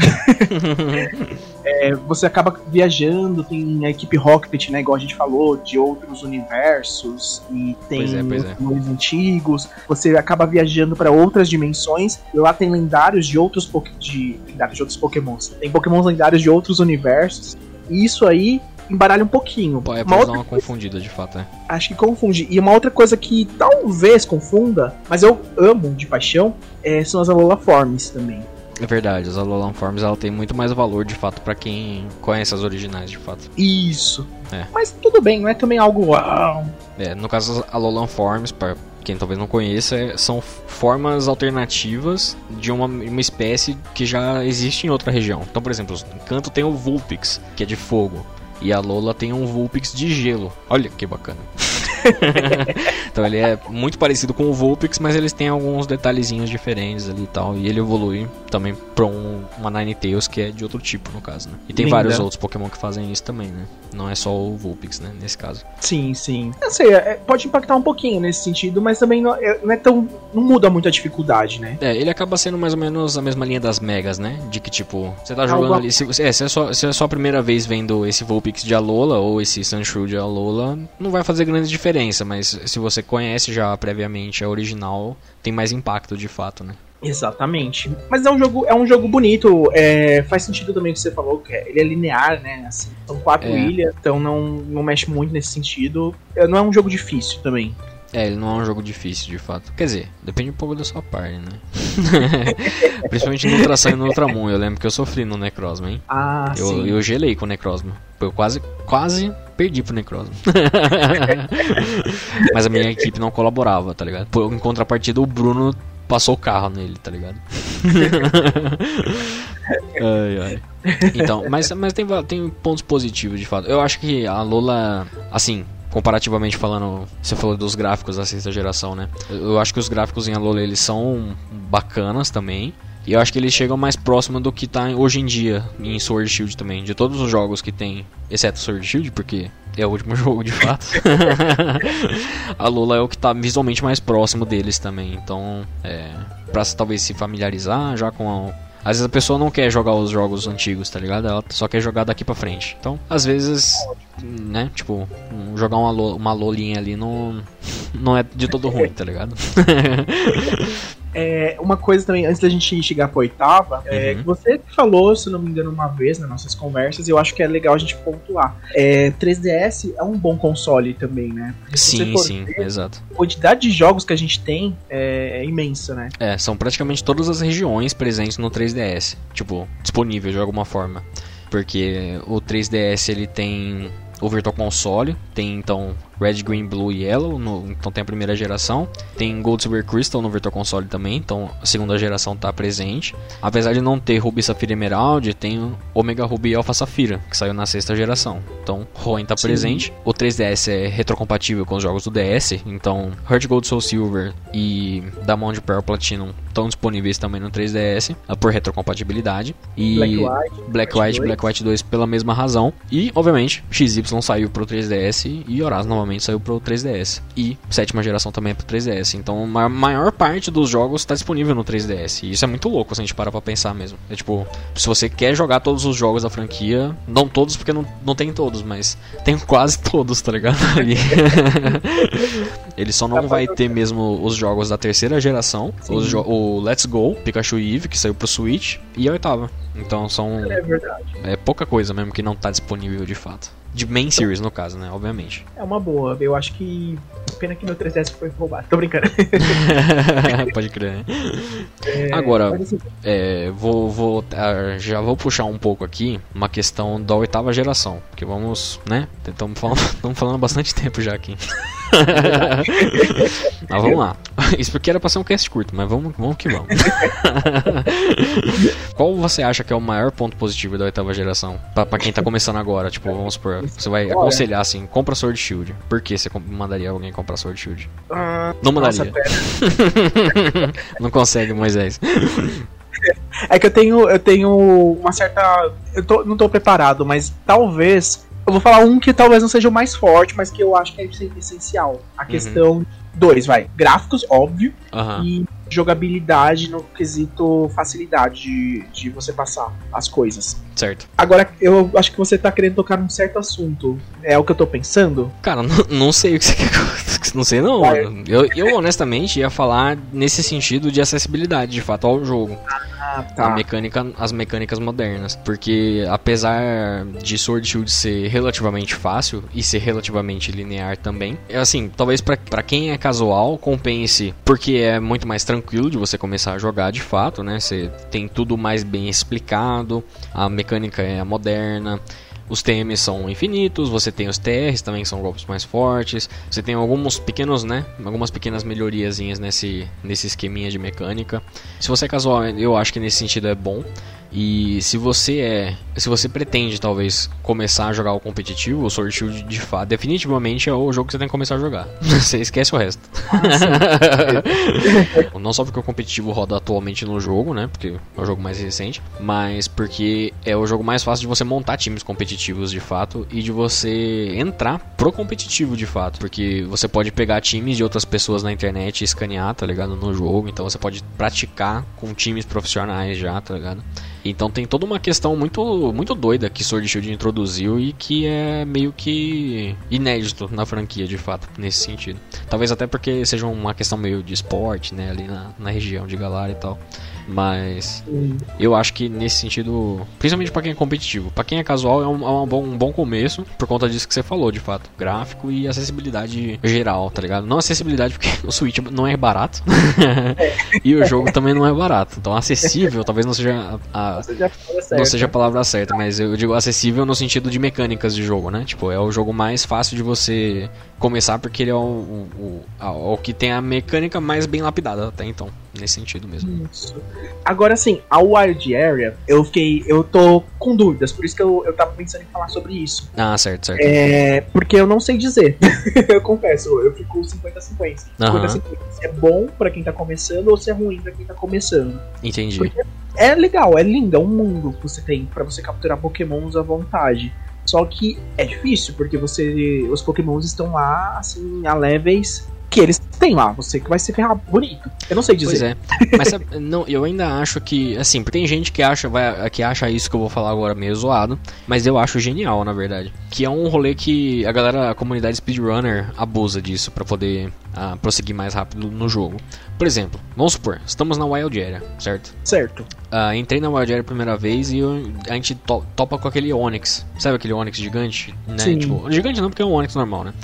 é, você acaba viajando, tem a equipe Rocket, né, igual a gente falou, de outros universos, e tem nomes é, é. antigos, você acaba viajando para outras dimensões, e lá tem lendários de outros, po- de, lendários de outros Pokémons, tem Pokémons lendários de outros universos, e isso aí embaralha um pouquinho. Pô, é pra uma dar uma coisa... confundida, de fato, é. Acho que confunde. E uma outra coisa que talvez confunda, mas eu amo de paixão, é, são as Alola Forms também. É verdade, as Alola Forms, ela tem muito mais valor, de fato, pra quem conhece as originais, de fato. Isso. É. Mas tudo bem, não é também algo uau. É, no caso, as Alola Forms, pra quem talvez não conheça, são formas alternativas de uma, uma espécie que já existe em outra região. Então, por exemplo, no Kanto tem o Vulpix, que é de fogo. E a Alola tem um Vulpix de gelo. Olha que bacana. Então ele é muito parecido com o Vulpix, mas eles têm alguns detalhezinhos diferentes ali e tal. E ele evolui também pra um, uma Ninetales, que é de outro tipo, no caso, né? E tem Linda. vários outros Pokémon que fazem isso também, né? Não é só o Vulpix, né? Nesse caso. Sim, sim. Eu sei, pode impactar um pouquinho nesse sentido, mas também não é, não é tão... Não muda muito a dificuldade, né? É, ele acaba sendo mais ou menos a mesma linha das Megas, né? De que, tipo, você tá jogando Algum... ali... Se, é, se é, só, se é só a primeira vez vendo esse Vulpix de Alola ou esse Sandshrew de Alola, não vai fazer grande diferença, mas se você conhece já previamente a original, tem mais impacto de fato, né? Exatamente. Mas é um jogo, é um jogo bonito, é, faz sentido também o que você falou, que ele é linear, né? Assim, são quatro é. ilhas, então não, não mexe muito nesse sentido. Não é um jogo difícil também. É, ele não é um jogo difícil, de fato. Quer dizer, depende um pouco da sua parte, né? Principalmente no Ultração e no Ultramon. Eu lembro que eu sofri no Necrozma, hein? Ah, eu, sim. Eu gelei com o Necrozma. Eu quase, quase perdi pro Necrozma. Mas a minha equipe não colaborava, tá ligado? Em contrapartida, o Bruno passou o carro nele, tá ligado? Ai, ai. Então, mas, mas tem, tem pontos positivos, de fato. Eu acho que a Lola, assim... Comparativamente falando, você falou dos gráficos da sexta geração, né? Eu acho que os gráficos em Alola, eles são bacanas também. E eu acho que eles chegam mais próximo do que tá hoje em dia em Sword Shield também. De todos os jogos que tem, exceto Sword Shield, porque é o último jogo, de fato. Alola é o que tá visualmente mais próximo deles também. Então, é, pra talvez se familiarizar já com a... Às vezes a pessoa não quer jogar os jogos antigos, tá ligado? Ela só quer jogar daqui pra frente. Então, às vezes, né? Tipo, jogar uma, lo- uma lolinha ali não, não é de todo ruim, tá ligado? É, uma coisa também, antes da gente chegar pra oitava, uhum. é, você falou, se não me engano, uma vez nas nossas conversas, e eu acho que é legal a gente pontuar. É, três D S é um bom console também, né? Porque sim, sim, ver, exato. A quantidade de jogos que a gente tem é, é imensa, né? É, são praticamente todas as regiões presentes no três D S, tipo, disponível de alguma forma. Porque o três D S, ele tem... O Virtual Console, tem então Red, Green, Blue e Yellow, no, então tem a primeira geração. Tem Gold, Silver, Crystal no Virtual Console também, então a segunda geração tá presente. Apesar de não ter Ruby, Safira e Emerald, tem Omega, Ruby e Alpha Safira, que saiu na sexta geração. Então Hoenn tá Sim. presente. O três D S é retrocompatível com os jogos do D S, então HeartGold, SoulSilver e Diamond Pearl, Platinum estão disponíveis também no três D S, por retrocompatibilidade. E Black White, Black White, Black White dois pela mesma razão. E, obviamente, X Y saiu pro três D S e Oras novamente saiu pro três D S. E sétima geração também é pro três D S. Então a maior parte dos jogos tá disponível no três D S. E isso é muito louco se a gente parar pra pensar mesmo. É tipo, se você quer jogar todos os jogos da franquia, não todos porque não, não tem todos, mas tem quase todos, tá ligado? Ali. Ele só não vai ter mesmo os jogos da terceira geração, os jo- o Let's Go, Pikachu e Eevee, que saiu pro Switch, e a oitava. Então são... É verdade. É pouca coisa mesmo que não tá disponível de fato. De main series, no caso, né? Obviamente. É uma boa. Eu acho que... Pena que meu três D S foi roubado. Tô brincando. Pode crer, né? É... Agora, é, vou, vou, já vou puxar um pouco aqui uma questão da oitava geração. Porque vamos, né? Estamos falando, estamos falando bastante tempo já aqui. Mas vamos lá. Isso porque era pra ser um cast curto, mas vamos, vamos que vamos. Qual você acha que é o maior ponto positivo da oitava geração? Pra, pra quem tá começando agora, tipo, vamos supor, você vai aconselhar assim, compra Sword Shield. Por que você mandaria alguém comprar Sword Shield? Ah, não mandaria. Nossa, não consegue, Moisés. É que eu tenho, eu tenho uma certa... Eu tô, não tô preparado, mas talvez... Eu vou falar um que talvez não seja o mais forte, mas que eu acho que é essencial. A questão... Uhum. Dois, vai. Gráficos, óbvio. Uhum. E jogabilidade no quesito facilidade de, de você passar as coisas. Certo. Agora, eu acho que você tá querendo tocar num certo assunto. É o que eu tô pensando? Cara, não, não sei o que você quer. Não sei, não. É. Eu, eu, honestamente, ia falar nesse sentido de acessibilidade, de fato, ao jogo. Ah, tá. A mecânica, as mecânicas modernas. Porque, apesar de Sword Shield ser relativamente fácil e ser relativamente linear também, é assim, talvez pra, pra quem é casual, compense, porque é muito mais tranquilo de você começar a jogar de fato, né? Você tem tudo mais bem explicado, a mecânica é moderna, os T Ms são infinitos, você tem os T Rs também, que são golpes mais fortes, você tem alguns pequenos, né? Algumas pequenas melhoriazinhas nesse, nesse esqueminha de mecânica. Se você é casual, eu acho que nesse sentido é bom. E se você é, se você pretende talvez começar a jogar o competitivo, o Sword Shield de fato definitivamente é o jogo que você tem que começar a jogar. Você esquece o resto. Não só porque o competitivo roda atualmente no jogo, né, porque é o jogo mais recente, mas porque é o jogo mais fácil de você montar times competitivos de fato e de você entrar pro competitivo de fato, porque você pode pegar times de outras pessoas na internet e escanear, tá ligado, no jogo. Então você pode praticar com times profissionais já, tá ligado? Então tem toda uma questão muito, muito doida que Sword Shield introduziu e que é meio que inédito na franquia, de fato, nesse sentido. Talvez até porque seja uma questão meio de esporte, né, ali na, na região de Galar e tal. Mas eu acho que nesse sentido, principalmente pra quem é competitivo, pra quem é casual é um, é um, bom, um bom começo, por conta disso que você falou, de fato. Gráfico e acessibilidade geral, tá ligado? Não acessibilidade porque o Switch não é barato e o jogo também não é barato. Então acessível talvez não seja a, a não seja a palavra certa, mas eu digo acessível no sentido de mecânicas de jogo, né? Tipo, é o jogo mais fácil de você começar porque ele é o, o, o, o que tem a mecânica mais bem lapidada até então, nesse sentido mesmo. Isso. Agora sim, a Wild Area, eu fiquei, eu tô com dúvidas, por isso que eu, eu tava pensando em falar sobre isso. Ah, certo, certo. É, porque eu não sei dizer, eu confesso, eu fico cinquenta a cinquenta. cinquenta a cinquenta, se é bom pra quem tá começando ou se é ruim pra quem tá começando. Entendi. Porque é legal, é lindo, é um mundo que você tem pra você capturar pokémons à vontade. Só que é difícil, porque você, os pokémons estão lá, assim, a levels que eles têm lá. Você que vai se ferrar bonito. Eu não sei dizer. Pois é. Mas sabe, não, eu ainda acho que, assim, porque tem gente que acha, vai, que acha isso que eu vou falar agora meio zoado, mas eu acho genial, na verdade. Que é um rolê que a galera, a comunidade speedrunner abusa disso pra poder uh, prosseguir mais rápido no jogo. Por exemplo, vamos supor, estamos na Wild Area, certo? Certo. Uh, entrei na Wild Area a primeira vez e eu, a gente to, topa com aquele Onyx. Sabe aquele Onyx gigante? Né? Sim. Tipo, gigante não, porque é um Onyx normal, né?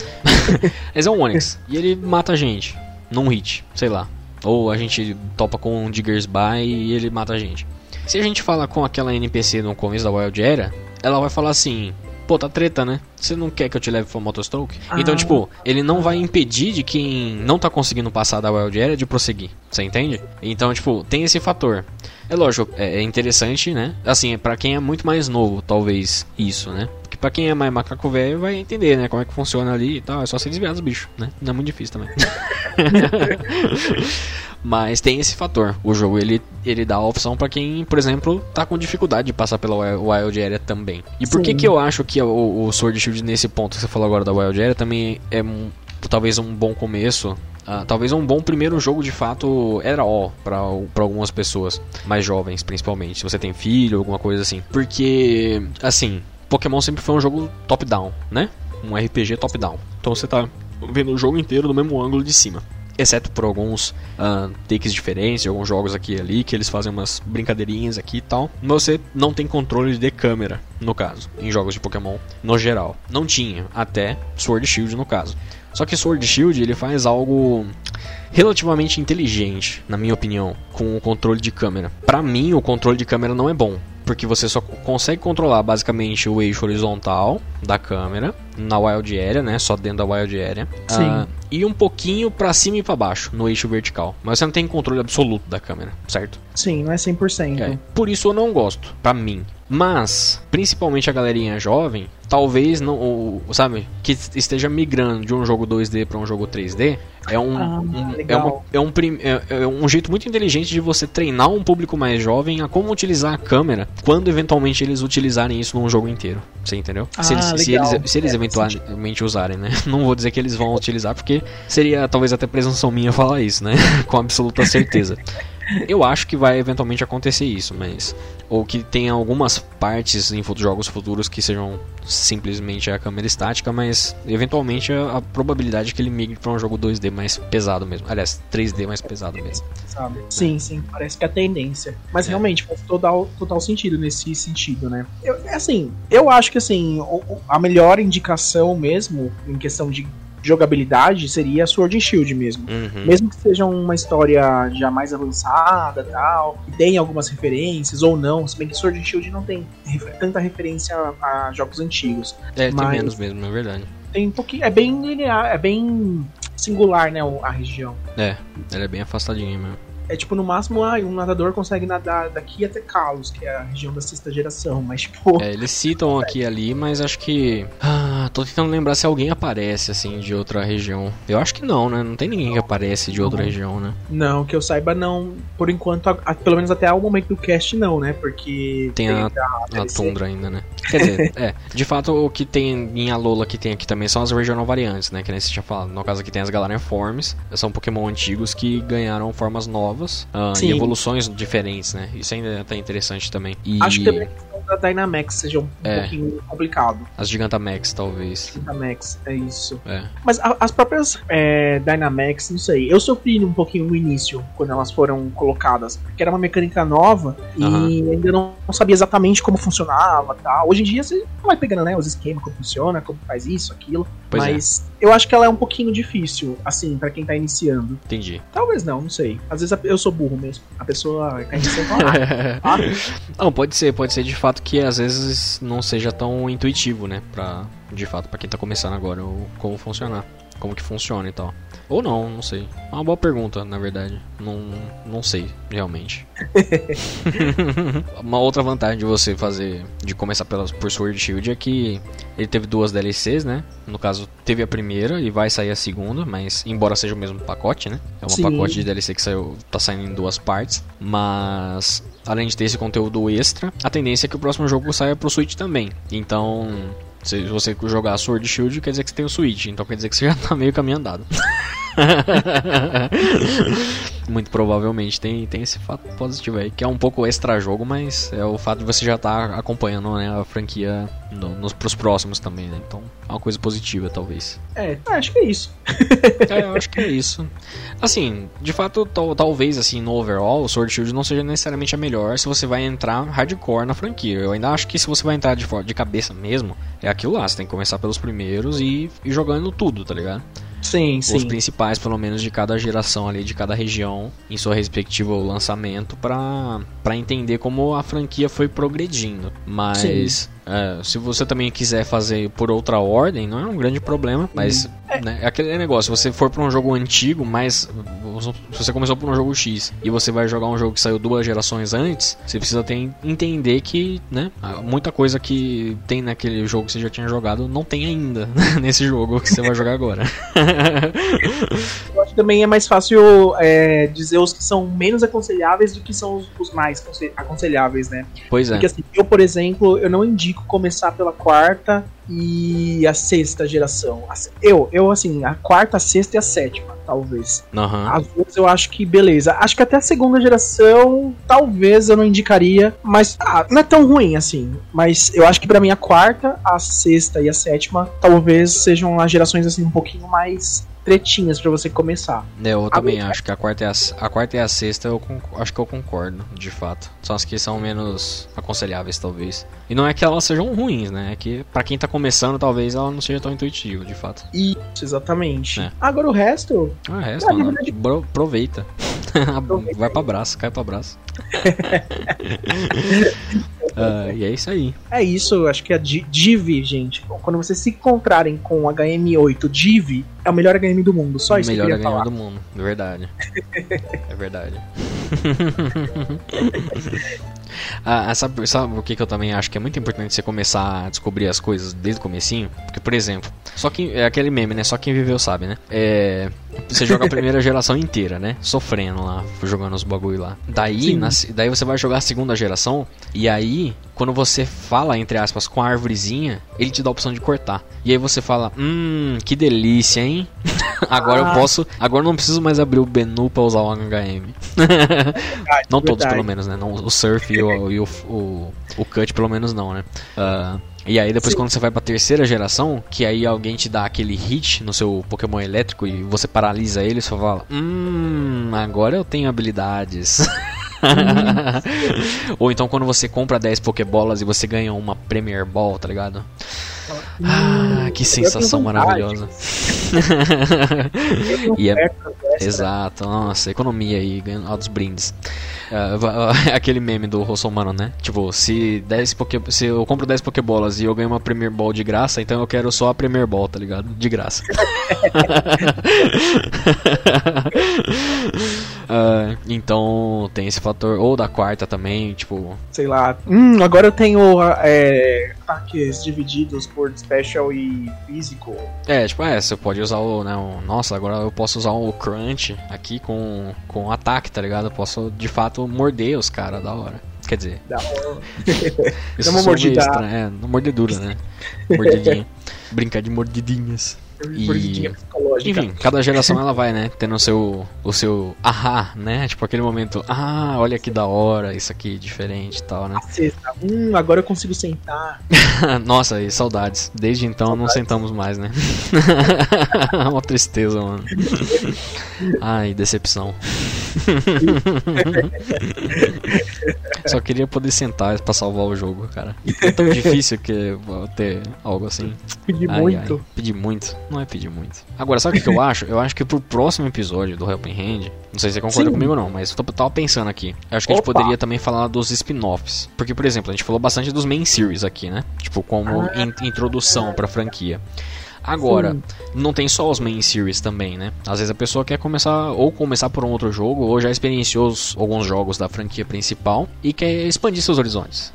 Mas é um Onyx. E ele mata a gente num hit, sei lá. Ou a gente topa com um Diggersby e ele mata a gente. Se a gente fala com aquela N P C no começo da Wild Era, ela vai falar assim... Pô, tá treta, né? Você não quer que eu te leve pra Motostroke? Ah. Então, tipo, ele não vai impedir de quem não tá conseguindo passar da Wild Area de prosseguir. Você entende? Então, tipo, tem esse fator. É lógico, é interessante, né? Assim, pra quem é muito mais novo, talvez, isso, né? Porque pra quem é mais macaco velho, vai entender, né? Como é que funciona ali e tal. É só você desviar dos bichos, né? Não é muito difícil também. Mas tem esse fator. O jogo, ele, ele dá a opção pra quem, por exemplo, tá com dificuldade de passar pela Wild Area também. E por que que eu acho que o, o Sword Shield, nesse ponto que você falou agora da Wild Area, também é um, talvez um bom começo... Uh, talvez um bom primeiro jogo, de fato, era ó pra, pra algumas pessoas mais jovens, principalmente, se você tem filho, alguma coisa assim. Porque, assim, Pokémon sempre foi um jogo top-down, né? Um R P G top-down. Então você tá vendo o jogo inteiro do mesmo ângulo de cima. Exceto por alguns uh, takes diferentes, alguns jogos aqui e ali, que eles fazem umas brincadeirinhas aqui e tal. Mas você não tem controle de câmera, no caso, em jogos de Pokémon no geral. Não tinha, até Sword Shield no caso. Só que Sword Shield, ele faz algo relativamente inteligente, na minha opinião, com o controle de câmera. Pra mim, o controle de câmera não é bom, porque você só consegue controlar basicamente o eixo horizontal da câmera na Wild Area, né? Só dentro da Wild Area. Sim. Uh, e um pouquinho pra cima e pra baixo, no eixo vertical. Mas você não tem controle absoluto da câmera, certo? Sim, não é cem por cento. É. Por isso eu não gosto, pra mim. Mas, principalmente a galerinha jovem, talvez não, ou, sabe, que esteja migrando de um jogo dois D pra um jogo três D, é um, ah, um, é uma, é um, é, é um jeito muito inteligente de você treinar um público mais jovem a como utilizar a câmera quando eventualmente eles utilizarem isso num jogo inteiro. Você entendeu? Ah, se eles, se eles, se eles é, eventualmente usarem, né? Não vou dizer que eles vão utilizar, porque seria talvez até presunção minha falar isso, né? Com absoluta certeza. Eu acho que vai eventualmente acontecer isso, mas... Ou que tenha algumas partes em jogos futuros que sejam simplesmente a câmera estática, mas eventualmente a probabilidade é que ele migre para um jogo dois D mais pesado mesmo. Aliás, três D mais pesado mesmo. Sim, sim, parece que é a tendência. Mas é. Realmente faz total, total sentido nesse sentido, né? Eu, assim, eu acho que assim, a melhor indicação mesmo em questão de jogabilidade seria Sword and Shield mesmo. Uhum. Mesmo que seja uma história já mais avançada e tal, que tenha algumas referências ou não, se bem que Sword and Shield não tem tanta referência a, a jogos antigos. É, mas tem menos mesmo, é verdade. Tem um pouquinho, é bem linear, é bem singular, né, a região. É, ela é bem afastadinha mesmo. É tipo, no máximo, ah, um nadador consegue nadar daqui até Kalos, que é a região da sexta geração, mas tipo... É, eles citam aqui e ali, mas acho que... Ah, tô tentando lembrar se alguém aparece, assim, de outra região. Eu acho que não, né? Não tem ninguém que aparece de outra não. região, né? Não, que eu saiba, não. Por enquanto, a, a, pelo menos até o momento do cast, não, né? Porque... Tem, tem a, a, a tundra ainda, né? Quer dizer, é. De fato, o que tem em Alola, que tem aqui também, são as regional variantes, né? Que nem você tinha falado. No caso aqui tem as Galariformes. São Pokémon antigos que ganharam formas novas. Ah, e evoluções diferentes, né? Isso ainda tá interessante também. E... Acho que também a Dynamax seja um é. pouquinho complicado. As Gigantamax, talvez. Gigantamax, é isso. É. Mas a, as próprias é, Dynamax, não sei. Eu sofri um pouquinho no início, quando elas foram colocadas, porque era uma mecânica nova e uh-huh. ainda não sabia exatamente como funcionava, tá? Hoje em dia você vai pegando, né, os esquemas, como funciona, como faz isso, aquilo. Pois mas é. eu acho que ela é um pouquinho difícil, assim, pra quem tá iniciando. Entendi. Talvez não, não sei. Às vezes eu sou burro mesmo. A pessoa tá iniciando lá. Não, pode ser, pode ser de fato que às vezes não seja tão intuitivo, né, pra, de fato, pra quem tá começando agora, o, como funcionar, como que funciona e tal. Ou não, não sei. É uma boa pergunta, na verdade. Não, não sei, realmente. Uma outra vantagem de você fazer, de começar pelas, por Sword Shield é que ele teve duas D L Cs, né? No caso, teve a primeira e vai sair a segunda, mas embora seja o mesmo pacote, né? É um Sim. pacote de D L C que saiu, tá saindo em duas partes, mas... Além de ter esse conteúdo extra, a tendência é que o próximo jogo saia pro Switch também. Então, se você jogar Sword Shield, quer dizer que você tem o Switch. Então quer dizer que você já tá meio caminho andado. Muito provavelmente tem, tem esse fato positivo aí, que é um pouco extra jogo, mas é o fato de você já estar acompanhando, né, a franquia no, nos, pros próximos também, né? Então é uma coisa positiva, talvez. É, acho que é isso. É, eu acho que é isso. Assim, de fato, to, talvez assim, no overall, o Sword Shield não seja necessariamente a melhor se você vai entrar hardcore na franquia. Eu ainda acho que se você vai entrar de, de cabeça mesmo, é aquilo lá, você tem que começar pelos primeiros e ir jogando tudo, tá ligado? Sim, os sim. principais, pelo menos, de cada geração ali, de cada região, em seu respectivo lançamento, pra, pra entender como a franquia foi progredindo. Mas é, se você também quiser fazer por outra ordem, não é um grande problema, mas é, né, é aquele negócio, se você for pra um jogo antigo, mas se você começou por um jogo X e você vai jogar um jogo que saiu duas gerações antes, você precisa ter, entender que, né, muita coisa que tem naquele jogo que você já tinha jogado não tem ainda nesse jogo que você vai jogar agora. Eu acho que também é mais fácil é, dizer os que são menos aconselháveis do que são os, os mais aconselháveis, né? Pois é. Porque assim, eu, por exemplo, eu não indico começar pela quarta e a sexta geração. Eu, eu assim, a quarta, a sexta e a sétima, talvez. Uhum. As duas eu acho que, beleza. Acho que até a segunda geração, talvez eu não indicaria, mas ah, não é tão ruim, assim. Mas eu acho que pra mim a quarta, a sexta e a sétima, talvez sejam as gerações, assim, um pouquinho mais... tretinhas pra você começar. É, eu a também minha... acho que a quarta e a, a, quarta e a sexta eu concordo, acho que eu concordo, de fato. São as que são menos aconselháveis, talvez. E não é que elas sejam ruins, né? É que pra quem tá começando, talvez ela não seja tão intuitiva, de fato. Isso, exatamente. É. Agora o resto... Ah, o resto, ah, mano, verdade... bro, aproveita. aproveita. Vai pra braço, cai pra braço. Uh, e é isso aí. É isso, acho que a Div, gente, quando vocês se encontrarem com o H M oito Div, é o melhor H M do mundo, só isso melhor que eu queria falar. Melhor H M do mundo, é verdade. É verdade. Ah, sabe, sabe o que, que eu também acho que é muito importante você começar a descobrir as coisas desde o comecinho? Porque, por exemplo, só quem, é aquele meme, né? Só quem viveu sabe, né? É, você joga a primeira geração inteira, né? Sofrendo lá, jogando os bagulho lá. Daí, na, daí você vai jogar a segunda geração e aí, quando você fala, entre aspas, com a árvorezinha, ele te dá a opção de cortar. E aí você fala, hum, que delícia, hein? Agora ah. eu posso, agora eu não preciso mais abrir o Benu pra usar o H M. Verdade, não todos, verdade. Pelo menos, né? Não, o Surf e, o, e o, o, o Cut, pelo menos, não, né? Uh, e aí, depois, Sim. quando você vai pra terceira geração, que aí alguém te dá aquele hit no seu Pokémon elétrico e você paralisa ele e só fala: Hum, agora eu tenho habilidades. Ou então, quando você compra dez Pokébolas e você ganha uma Premier Ball, tá ligado? Ah, que sensação maravilhosa. E é, extra. Exato, nossa, economia aí, ganhando altos brindes. Uh, aquele meme do Rossomano, né? Tipo, se, dez poké... se eu compro dez Pokébolas e eu ganho uma Premier Ball de graça, então eu quero só a Premier Ball, tá ligado? De graça. uh, então tem esse fator, ou da quarta também, tipo... Sei lá, hum, agora eu tenho é, ataques divididos por Special e Físico. É, tipo, é, você pode usar o, né, o... Nossa, agora eu posso usar o Crunch aqui com, com ataque, tá ligado? Eu posso, de fato, morder os caras, da hora. Quer dizer... Da hora. Isso é uma mordida. Extra, é, mordedura, né? Mordidinha. Brincar de mordidinhas. E... Enfim, cada geração ela vai, né, tendo o seu, o seu ahá, né, tipo aquele momento, ah, olha que da hora, isso aqui diferente e tal, né. Hum, agora eu consigo sentar. Nossa, e saudades, desde então saudades. Não sentamos mais, né. Uma tristeza, mano. Ai, decepção. Só queria poder sentar pra salvar o jogo, cara. É tão difícil que ter algo assim. Pedi ai, muito. Ai, pedi muito. Não é pedir muito. Agora, sabe o que eu acho? Eu acho que pro próximo episódio do Helping Hand, não sei se você concorda Sim. comigo ou não, mas eu tava pensando aqui. Eu acho que Opa. a gente poderia também falar dos spin-offs. Porque, por exemplo, a gente falou bastante dos main series aqui, né? Tipo, como ah. in- introdução pra franquia. Agora, Sim. não tem só os main series também, né? Às vezes a pessoa quer começar ou começar por um outro jogo, ou já experienciou os, alguns jogos da franquia principal e quer expandir seus horizontes.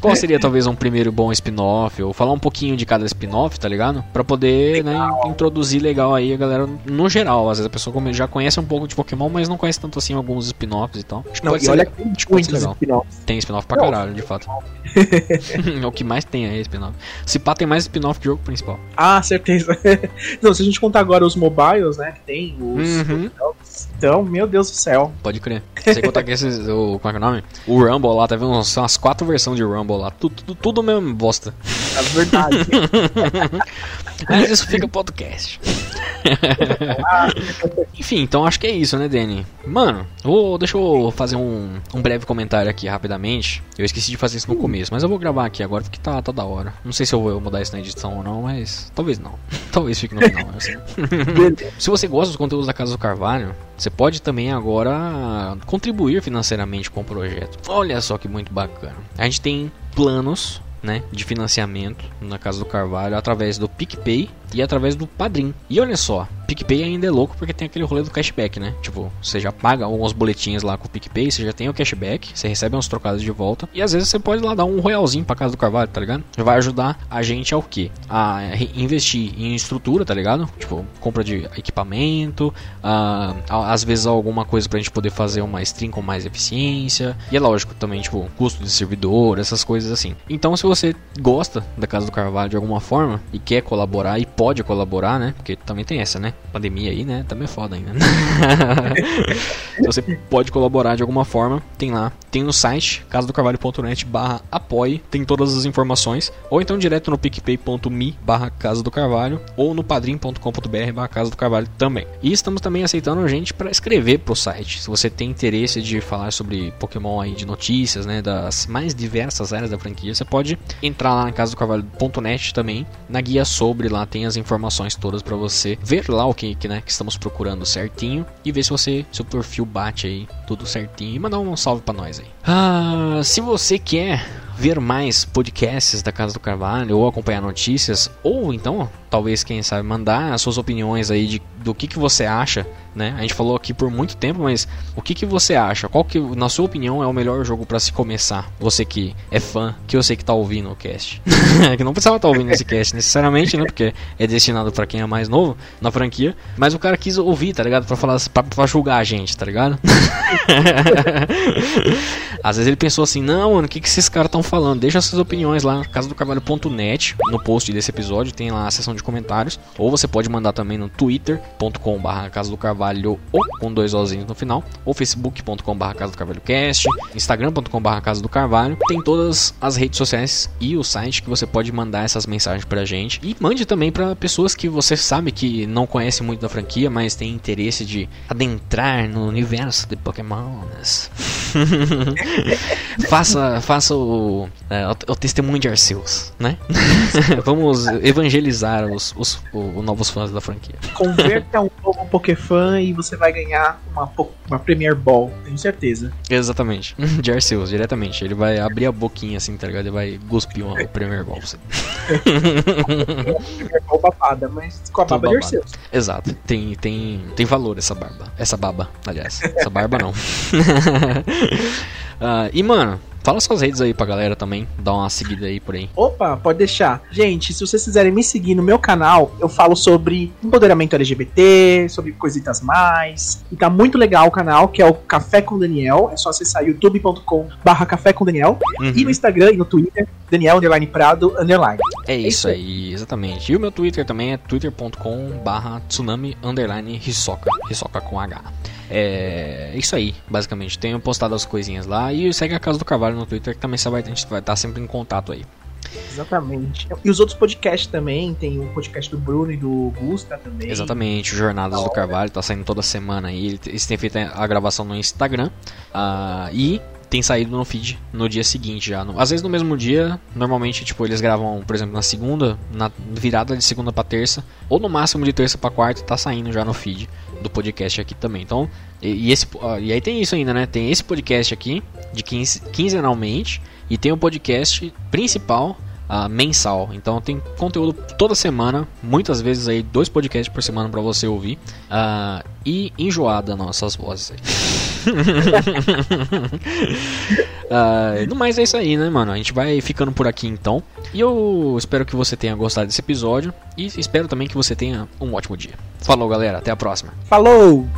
Qual seria talvez um primeiro bom spin-off, ou falar um pouquinho de cada spin-off, tá ligado? Pra poder, né, introduzir legal aí a galera no geral. Às vezes a pessoa já conhece um pouco de Pokémon, mas não conhece tanto assim alguns spin-offs e tal. Acho que não, pode e ser olha legal. Tem, acho que pode ser legal. Spin-offs. Tem spin-off pra não, caralho, de fato. É o que mais tem aí, spin-off. Se pá, tem mais spin-off que o jogo principal. Ah, certeza. Não, se a gente contar agora os mobiles, né, que tem os... Uhum. Então, meu Deus do céu. Pode crer. Sem contar que esses... O, como é que é o nome? O Rumble lá, tá vendo? São as quatro versões de Rumble lá. Tudo, tudo, tudo mesmo bosta. É verdade. Mas isso fica podcast. Enfim, então acho que é isso, né, Danny? Mano, vou, deixa eu fazer um, um breve comentário aqui rapidamente. Eu esqueci de fazer isso no começo, mas eu vou gravar aqui agora porque tá, tá da hora. Não sei se eu vou mudar isso na edição ou não, mas talvez não. Talvez fique no final. Assim. Se você gosta dos conteúdos da Casa do Carvalho, você pode também agora contribuir financeiramente com o projeto. Olha só que muito bacana. A gente tem planos, né, de financiamento na Casa do Carvalho através do PicPay e através do Padrim. E olha só, PicPay ainda é louco porque tem aquele rolê do cashback, né? Tipo, você já paga alguns boletins lá com o PicPay, você já tem o cashback, você recebe uns trocados de volta. E às vezes você pode lá dar um royalzinho pra Casa do Carvalho, tá ligado? Vai ajudar a gente ao quê? A investir em estrutura, tá ligado? Tipo, compra de equipamento, a, a, às vezes alguma coisa pra gente poder fazer uma stream com mais eficiência. E é lógico também, tipo, custo de servidor, essas coisas assim. Então, se você gosta da Casa do Carvalho de alguma forma e quer colaborar e pode colaborar, né? Porque também tem essa, né? Pandemia aí, né? Também é foda ainda. Se você pode colaborar de alguma forma, tem lá. Tem no site casadocarvalho.net barra apoie. Tem todas as informações. Ou então direto no picpay.me barra Casa do Carvalho. Ou no padrim ponto com ponto br barra Casa do Carvalho também. E estamos também aceitando gente para escrever pro site. Se você tem interesse de falar sobre Pokémon aí, de notícias, né? Das mais diversas áreas da franquia, você pode entrar lá na casa do carvalho ponto net também. Na guia sobre lá tem as informações todas pra você ver lá o que, que, né, que estamos procurando certinho e ver se você, seu perfil bate aí tudo certinho e mandar um salve pra nós aí. Ah, se você quer ver mais podcasts da Casa do Carvalho ou acompanhar notícias, ou então, talvez, quem sabe, mandar as suas opiniões aí de, do que, que você acha, né? A gente falou aqui por muito tempo, mas o que, que você acha? Qual que, na sua opinião, é o melhor jogo pra se começar? Você que é fã, que eu sei que tá ouvindo o cast. Que não precisava estar ouvindo esse cast necessariamente, né? Porque é destinado pra quem é mais novo na franquia, mas o cara quis ouvir, tá ligado? Pra falar, pra, pra julgar a gente, tá ligado? Às vezes ele pensou assim, não, mano, o que, que esses caras tão falando, deixa suas opiniões lá na casa do carvalho ponto net, no post desse episódio tem lá a seção de comentários, ou você pode mandar também no twitter ponto com barra Casa do Carvalho, ou com dois ozinhos no final, ou facebook ponto com barra Casa do Carvalho Cast, instagram ponto com barra Casa do Carvalho, tem todas as redes sociais e o site que você pode mandar essas mensagens pra gente, e mande também pra pessoas que você sabe que não conhece muito da franquia, mas tem interesse de adentrar no universo de Pokémon. faça, faça o É, o testemunho de Arceus, né? Vamos evangelizar os, os, os, os novos fãs da franquia. Converta um novo Pokéfan e você vai ganhar uma, uma Premier Ball, tenho certeza. Exatamente, de Arceus, diretamente. Ele vai abrir a boquinha assim, tá ligado? Ele vai cuspir uma Premier Ball. Você. Premier Ball babada, mas com a baba de Arceus. Exato, tem, tem, tem valor essa barba. Essa baba, aliás. Essa barba não. Uh, e mano, fala suas redes aí pra galera também, dá uma seguida aí por aí. Opa, pode deixar. Gente, se vocês quiserem me seguir no meu canal, eu falo sobre empoderamento L G B T, sobre coisitas mais. E tá muito legal o canal, que é o Café com Daniel. É só acessar youtube ponto com barra café com Daniel. Uhum. E no Instagram e no Twitter, Daniel Underline Prado Underline. É isso aí, exatamente. E o meu Twitter também é twitter ponto com barra tsunami underline hisoka, hisoka com H. É isso aí, basicamente. Tenho postado as coisinhas lá e segue a Casa do Carvalho no Twitter, que também você vai, a gente vai estar sempre em contato aí. Exatamente. E os outros podcasts também, tem o podcast do Bruno e do Gusta também. Exatamente, o Jornadas do Carvalho, tá saindo toda semana aí. Eles têm feito a gravação no Instagram uh, e tem saído no feed no dia seguinte já. Às vezes no mesmo dia, normalmente tipo eles gravam, por exemplo, na segunda, na virada de segunda pra terça, ou no máximo de terça pra quarta, tá saindo já no feed do podcast aqui também. Então, e, e, esse, e aí tem isso ainda, né? Tem esse podcast aqui, de quinze, quinzenalmente, e tem o podcast principal uh, mensal. Então tem conteúdo toda semana, muitas vezes aí, dois podcasts por semana pra você ouvir. Uh, e enjoada nossas vozes aí. uh, no mais é isso aí, né, mano? A gente vai ficando por aqui então. E eu espero que você tenha gostado desse episódio. E espero também que você tenha um ótimo dia. Falou, galera, até a próxima. Falou!